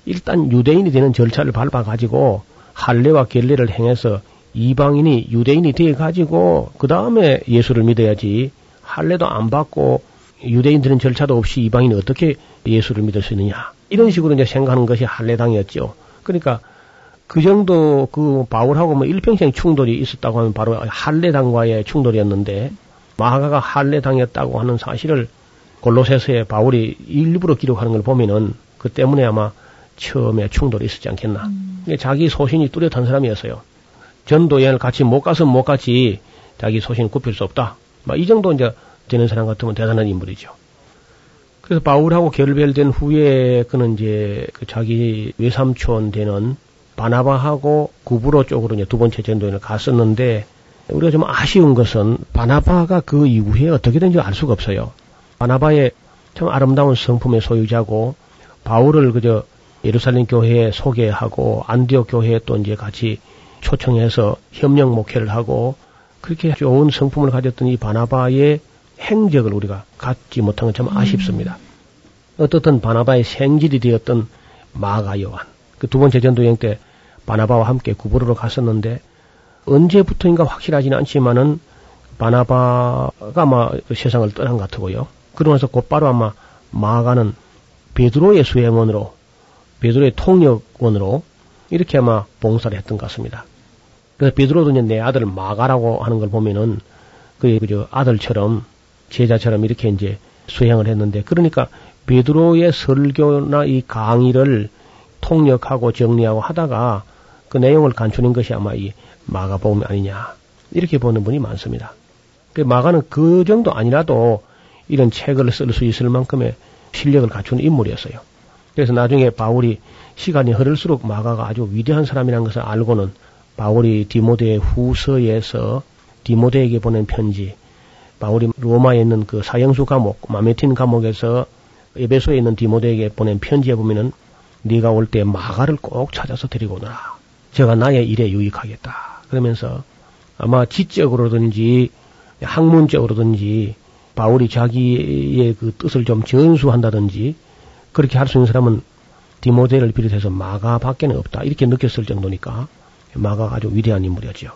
일단 유대인이 되는 절차를 밟아가지고 할례와 결례를 행해서 이방인이 유대인이 돼가지고 그 다음에 예수를 믿어야지 할례도 안 받고 유대인 되는 절차도 없이 이방인이 어떻게 예수를 믿을 수 있느냐 이런 식으로 이제 생각하는 것이 할례당이었죠. 그러니까 그 정도 그 바울하고 뭐 일평생 충돌이 있었다고 하면 바로 할례당과의 충돌이었는데 마가가 할례당이었다고 하는 사실을 골로새서에 바울이 일부러 기록하는 걸 보면은 그 때문에 아마 처음에 충돌이 있었지 않겠나. 자기 소신이 뚜렷한 사람이었어요. 전도 여행을 같이 못 가서 못 같이 자기 소신을 굽힐 수 없다. 막 이 정도 이제 되는 사람 같으면 대단한 인물이죠. 그래서 바울하고 결별된 후에 그는 이제 그 자기 외삼촌 되는 바나바하고 구브로 쪽으로 이제 두 번째 전도인을 갔었는데 우리가 좀 아쉬운 것은 바나바가 그 이후에 어떻게 된지 알 수가 없어요. 바나바의 참 아름다운 성품의 소유자고 바울을 그저 예루살렘 교회에 소개하고 안디옥 교회에 또 이제 같이 초청해서 협력 목회를 하고 그렇게 좋은 성품을 가졌던 이 바나바의 행적을 우리가 갖지 못한 건 참 아쉽습니다. 어떻든 바나바의 생질이 되었던 마가 요한 그 두 번째 전도 여행 때 바나바와 함께 구브로로 갔었는데 언제부터인가 확실하지는 않지만은 바나바가 아마 세상을 떠난 것 같고요. 그러면서 곧바로 아마 마가는 베드로의 수행원으로 베드로의 통역원으로 이렇게 아마 봉사를 했던 것 같습니다. 그래서 베드로도 이제 내 아들 마가라고 하는 걸 보면은 그저 아들처럼 제자처럼 이렇게 이제 수행을 했는데 그러니까 베드로의 설교나 이 강의를 통역하고 정리하고 하다가 그 내용을 간추린 것이 아마 이 마가복음이 아니냐 이렇게 보는 분이 많습니다. 마가는 그 정도 아니라도 이런 책을 쓸 수 있을 만큼의 실력을 갖춘 인물이었어요. 그래서 나중에 바울이 시간이 흐를수록 마가가 아주 위대한 사람이라는 것을 알고는 바울이 디모데 후서에서 디모데에게 보낸 편지, 바울이 로마에 있는 그 사형수 감옥, 마메틴 감옥에서 에베소에 있는 디모데에게 보낸 편지에 보면은 네가 올 때 마가를 꼭 찾아서 데리고 오너라. 제가 나의 일에 유익하겠다. 그러면서 아마 지적으로든지 학문적으로든지 바울이 자기의 그 뜻을 좀 전수한다든지 그렇게 할 수 있는 사람은 디모데를 비롯해서 마가밖에는 없다. 이렇게 느꼈을 정도니까 마가가 아주 위대한 인물이었죠.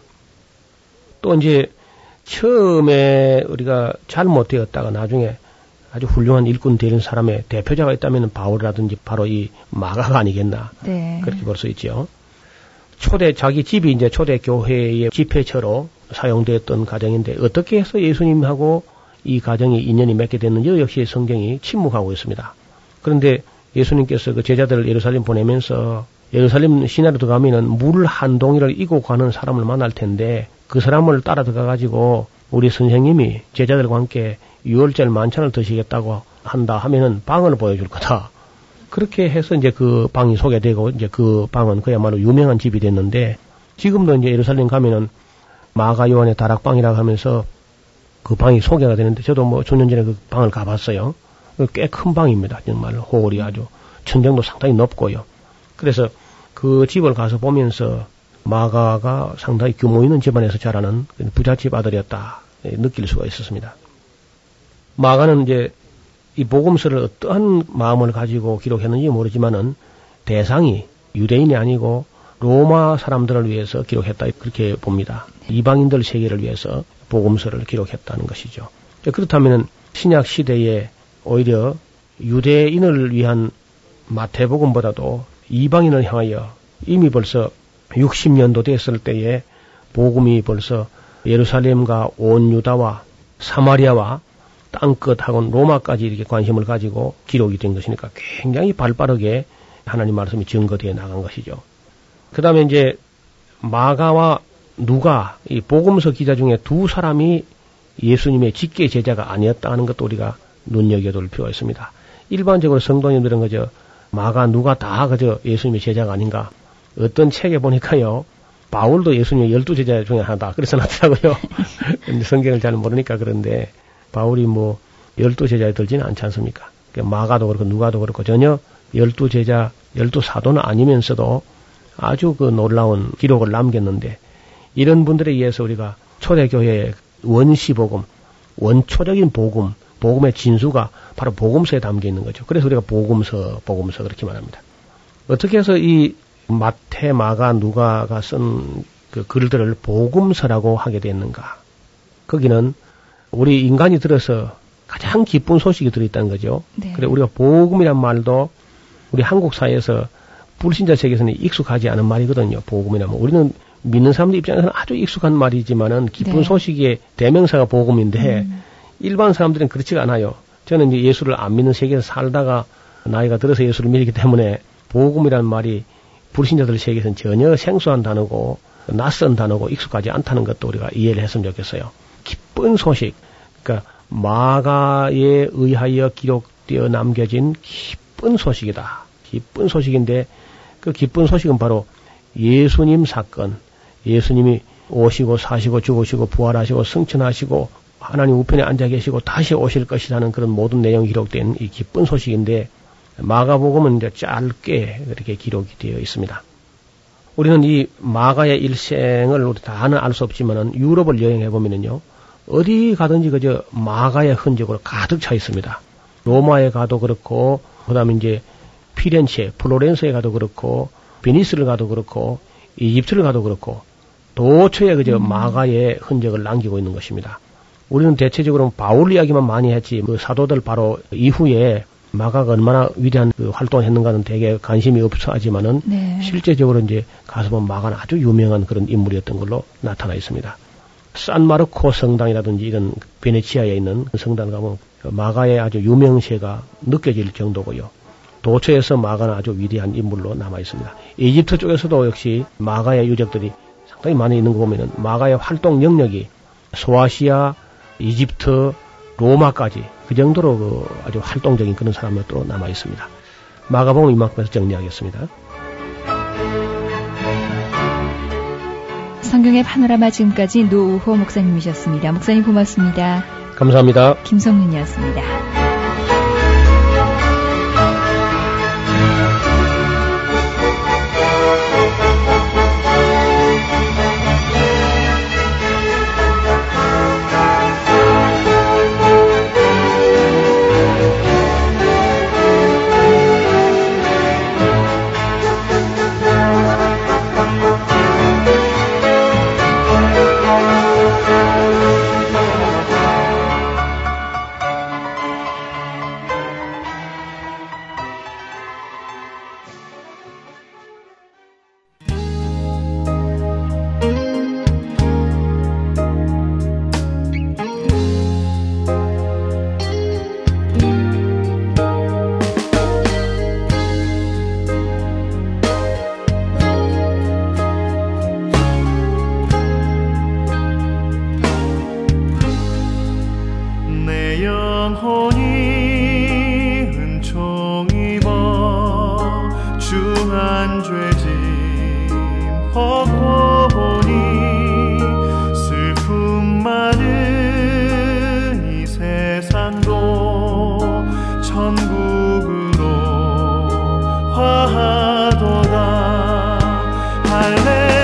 또 이제 처음에 우리가 잘못되었다가 나중에 아주 훌륭한 일꾼 되는 사람의 대표자가 있다면 바울이라든지 바로 이 마가가 아니겠나. 네. 그렇게 볼 수 있죠. 자기 집이 이제 초대 교회의 집회처로 사용되었던 가정인데 어떻게 해서 예수님하고 이 가정이 인연이 맺게 됐는지 역시 성경이 침묵하고 있습니다. 그런데 예수님께서 그 제자들을 예루살렘 보내면서 예루살렘 시내로 들어가면은 물 한 동이를 이고 가는 사람을 만날 텐데 그 사람을 따라 들어가가지고 우리 선생님이 제자들과 함께 유월절 만찬을 드시겠다고 한다 하면은 방을 보여줄 거다. 그렇게 해서 이제 그 방이 소개되고 이제 그 방은 그야말로 유명한 집이 됐는데 지금도 이제 예루살렘 가면은 마가 요한의 다락방이라고 하면서 그 방이 소개가 되는데 저도 뭐 몇 년 전에 그 방을 가봤어요. 꽤 큰 방입니다. 정말 호울이 아주 천장도 상당히 높고요. 그래서 그 집을 가서 보면서 마가가 상당히 규모 있는 집안에서 자라는 부잣집 아들이었다 느낄 수가 있었습니다. 마가는 이제 이 복음서를 어떠한 마음을 가지고 기록했는지 모르지만은 대상이 유대인이 아니고 로마 사람들을 위해서 기록했다 그렇게 봅니다. 이방인들 세계를 위해서 복음서를 기록했다는 것이죠. 그렇다면은 신약 시대에 오히려 유대인을 위한 마태복음보다도 이방인을 향하여 이미 벌써 60년도 됐을 때에 복음이 벌써 예루살렘과 온 유다와 사마리아와 땅끝하고 로마까지 이렇게 관심을 가지고 기록이 된 것이니까 굉장히 발빠르게 하나님 말씀이 증거되어 나간 것이죠. 그 다음에 이제 마가와 누가 이 복음서 기자 중에 두 사람이 예수님의 직계 제자가 아니었다는 것도 우리가 눈여겨둘 필요가 있습니다. 일반적으로 성도님들은 그저 마가 누가 다 그저 예수님의 제자가 아닌가. 어떤 책에 보니까요. 바울도 예수님의 12제자 중에 하나다. 그래서 나더라고요. 성경을 잘 모르니까 그런데 바울이 뭐 12제자에 들지는 않지 않습니까? 그러니까 마가도 그렇고 누가도 그렇고 전혀 12제자, 12사도는 아니면서도 아주 그 놀라운 기록을 남겼는데 이런 분들에 의해서 우리가 초대교회의 원시복음, 원초적인 복음, 복음의 진수가 바로 복음서에 담겨 있는 거죠. 그래서 우리가 복음서 그렇게 말합니다. 어떻게 해서 이 마태, 마가, 누가가 쓴 그 글들을 복음서라고 하게 됐는가? 거기는 우리 인간이 들어서 가장 기쁜 소식이 들어있다는 거죠. 네. 그래 우리가 복음이란 말도 우리 한국 사회에서 불신자 세계에서는 익숙하지 않은 말이거든요. 복음이란 말. 우리는 믿는 사람들 입장에서는 아주 익숙한 말이지만은 기쁜 네. 소식의 대명사가 복음인데 일반 사람들은 그렇지가 않아요. 저는 이제 예수를 안 믿는 세계에서 살다가 나이가 들어서 예수를 믿기 때문에 복음이란 말이 불신자들 세계에서는 전혀 생소한 단어고 낯선 단어고 익숙하지 않다는 것도 우리가 이해를 했으면 좋겠어요. 기쁜 소식, 그러니까 마가에 의하여 기록되어 남겨진 기쁜 소식이다. 기쁜 소식인데 그 기쁜 소식은 바로 예수님 사건, 예수님이 오시고 사시고 죽으시고 부활하시고 승천하시고 하나님 우편에 앉아 계시고 다시 오실 것이라는 그런 모든 내용이 기록된 이 기쁜 소식인데 마가복음은 이제 짧게 그렇게 기록이 되어 있습니다. 우리는 이 마가의 일생을 우리 다는 알 수 없지만은 유럽을 여행해 보면은요 어디 가든지 그저 마가의 흔적으로 가득 차 있습니다. 로마에 가도 그렇고 그다음에 이제 피렌체, 플로렌스에 가도 그렇고 베니스를 가도 그렇고 이집트를 가도 그렇고 도처에 그저 마가의 흔적을 남기고 있는 것입니다. 우리는 대체적으로 바울 이야기만 많이 했지 그 사도들 바로 이후에 마가가 얼마나 위대한 그 활동을 했는가는 되게 관심이 없어 하지만은 네. 실제적으로 이제 가서 보면 마가는 아주 유명한 그런 인물이었던 걸로 나타나 있습니다. 산마르코 성당이라든지 이런 베네치아에 있는 성당 가면 마가의 아주 유명세가 느껴질 정도고요. 도처에서 마가는 아주 위대한 인물로 남아 있습니다. 이집트 쪽에서도 역시 마가의 유적들이 상당히 많이 있는 거 보면은 마가의 활동 영역이 소아시아, 이집트, 로마까지 그 정도로 그 아주 활동적인 그런 사람으로 또 남아 있습니다. 마가복음 이만큼에서 정리하겠습니다. 성경의 파노라마 지금까지 노우호 목사님이셨습니다. 목사님 고맙습니다. 감사합니다. 김성윤이었습니다. 걷고보니 슬픔 많은 이 세상도 천국으로 화하도다. 할렐루야.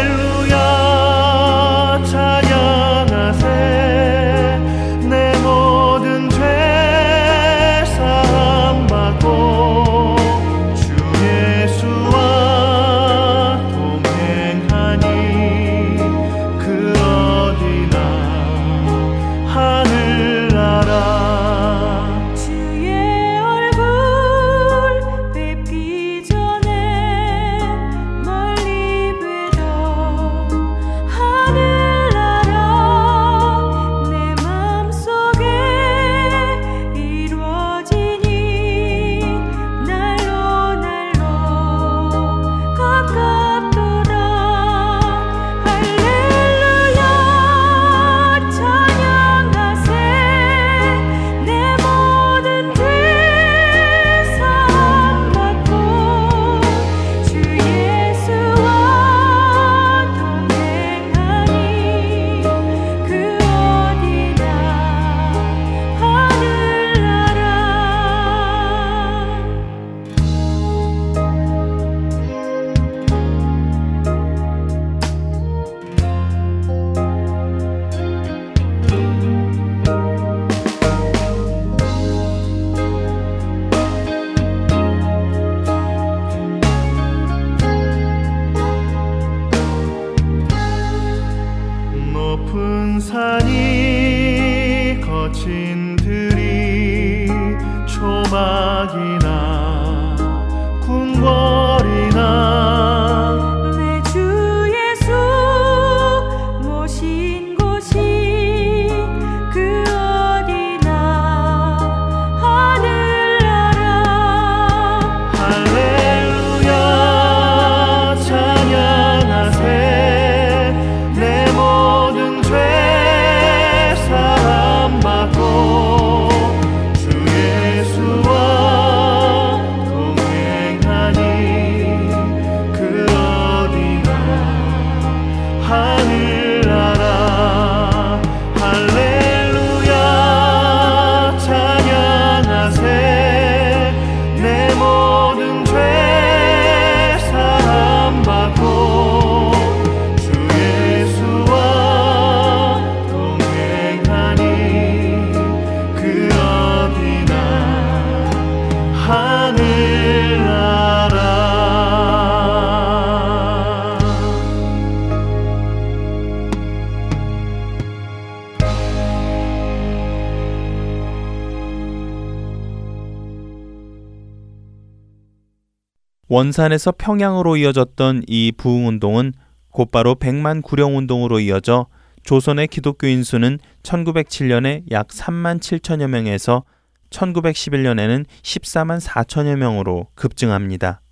원산에서 평양으로 이어졌던 이 부흥운동은 곧바로 백만 구령운동으로 이어져 조선의 기독교인 수는 1907년에 약 3만 7천여 명에서 1911년에는 14만 4천여 명으로 급증합니다.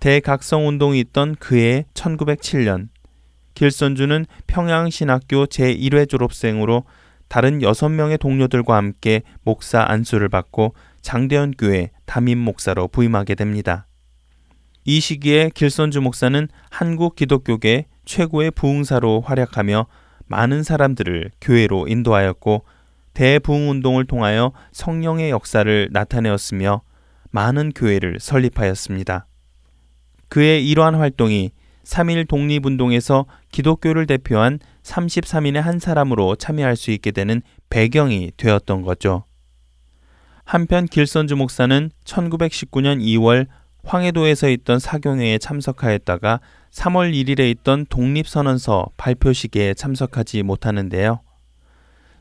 대각성운동이 있던 그해 1907년, 길선주는 평양신학교 제1회 졸업생으로 다른 6명의 동료들과 함께 목사 안수를 받고 장대현교회 담임 목사로 부임하게 됩니다. 이 시기에 길선주 목사는 한국 기독교계 최고의 부흥사로 활약하며 많은 사람들을 교회로 인도하였고 대부흥운동을 통하여 성령의 역사를 나타내었으며 많은 교회를 설립하였습니다. 그의 이러한 활동이 3.1 독립운동에서 기독교를 대표한 33인의 한 사람으로 참여할 수 있게 되는 배경이 되었던 거죠. 한편 길선주 목사는 1919년 2월 황해도에서 있던 사경회에 참석하였다가 3월 1일에 있던 독립선언서 발표식에 참석하지 못하는데요.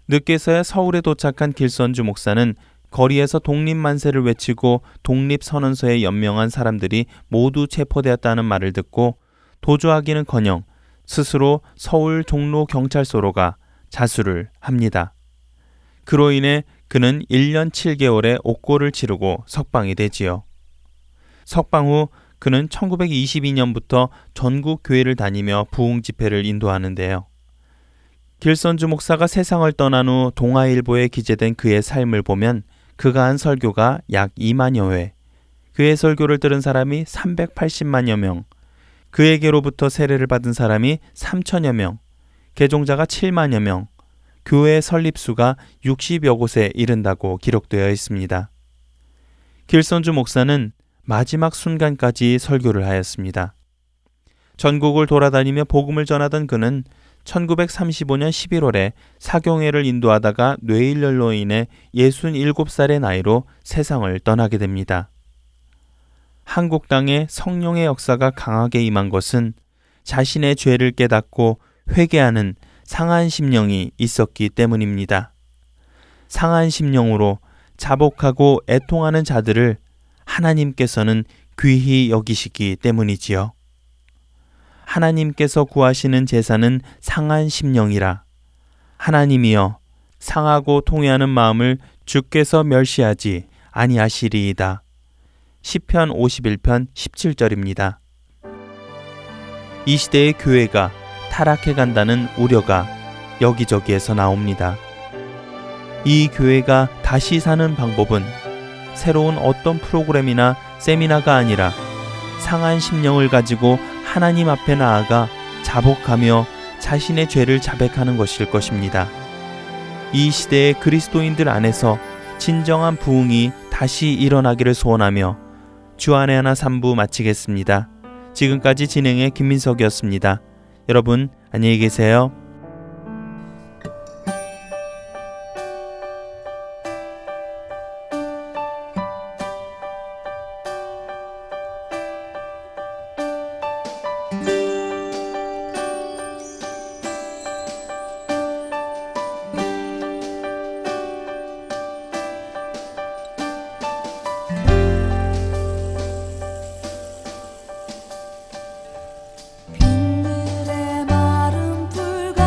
늦게서야 서울에 도착한 길선주 목사는 거리에서 독립만세를 외치고 독립선언서에 연명한 사람들이 모두 체포되었다는 말을 듣고 도주하기는커녕 스스로 서울 종로경찰서로 가 자수를 합니다. 그로 인해 그는 1년 7개월의 옥고를 치르고 석방이 되지요. 석방 후 그는 1922년부터 전국 교회를 다니며 부흥 집회를 인도하는데요. 길선주 목사가 세상을 떠난 후 동아일보에 기재된 그의 삶을 보면 그가 한 설교가 약 2만여 회, 그의 설교를 들은 사람이 380만여 명, 그에게로부터 세례를 받은 사람이 3천여 명, 개종자가 7만여 명, 교회 설립수가 60여 곳에 이른다고 기록되어 있습니다. 길선주 목사는 마지막 순간까지 설교를 하였습니다. 전국을 돌아다니며 복음을 전하던 그는 1935년 11월에 사경회를 인도하다가 뇌일혈로 인해 67살의 나이로 세상을 떠나게 됩니다. 한국 땅에 성령의 역사가 강하게 임한 것은 자신의 죄를 깨닫고 회개하는 상한 심령이 있었기 때문입니다. 상한 심령으로 자복하고 애통하는 자들을 하나님께서는 귀히 여기시기 때문이지요. 하나님께서 구하시는 제사는 상한 심령이라. 하나님이여, 상하고 통회하는 마음을 주께서 멸시하지 아니하시리이다. 시편 51편 17절입니다. 이 시대의 교회가 타락해 간다는 우려가 여기저기에서 나옵니다. 이 교회가 다시 사는 방법은 새로운 어떤 프로그램이나 세미나가 아니라 상한 심령을 가지고 하나님 앞에 나아가 자복하며 자신의 죄를 자백하는 것일 것입니다. 이 시대의 그리스도인들 안에서 진정한 부흥이 다시 일어나기를 소원하며 주안의 하나 3부 마치겠습니다. 지금까지 진행의 김민석이었습니다. 여러분 안녕히 계세요. 빈들의 마른 불가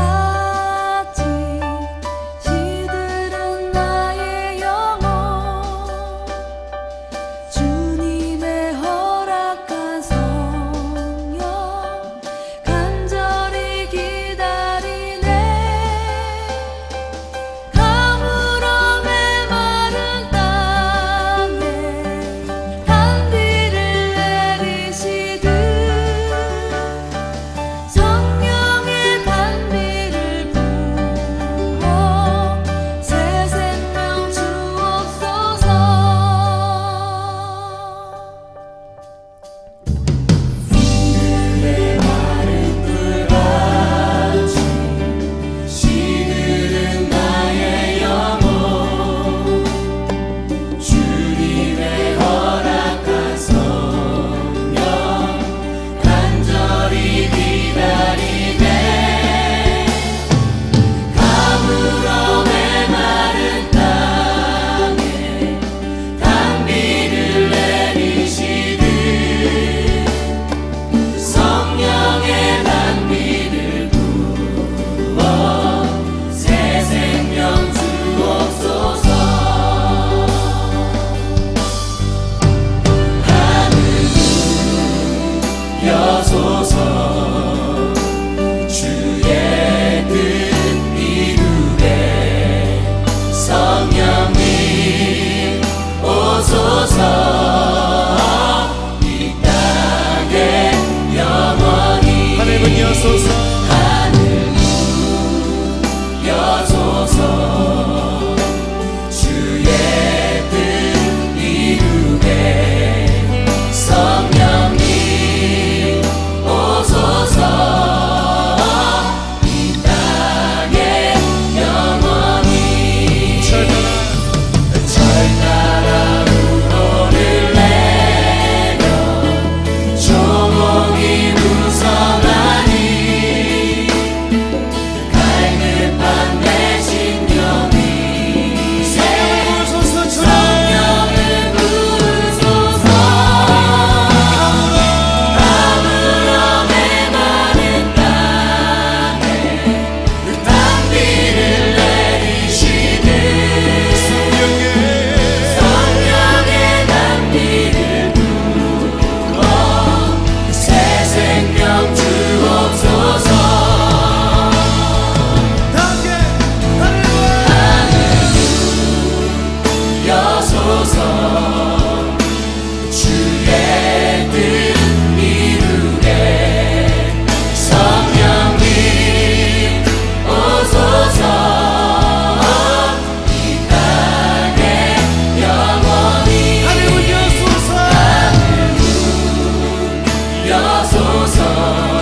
주옵소서.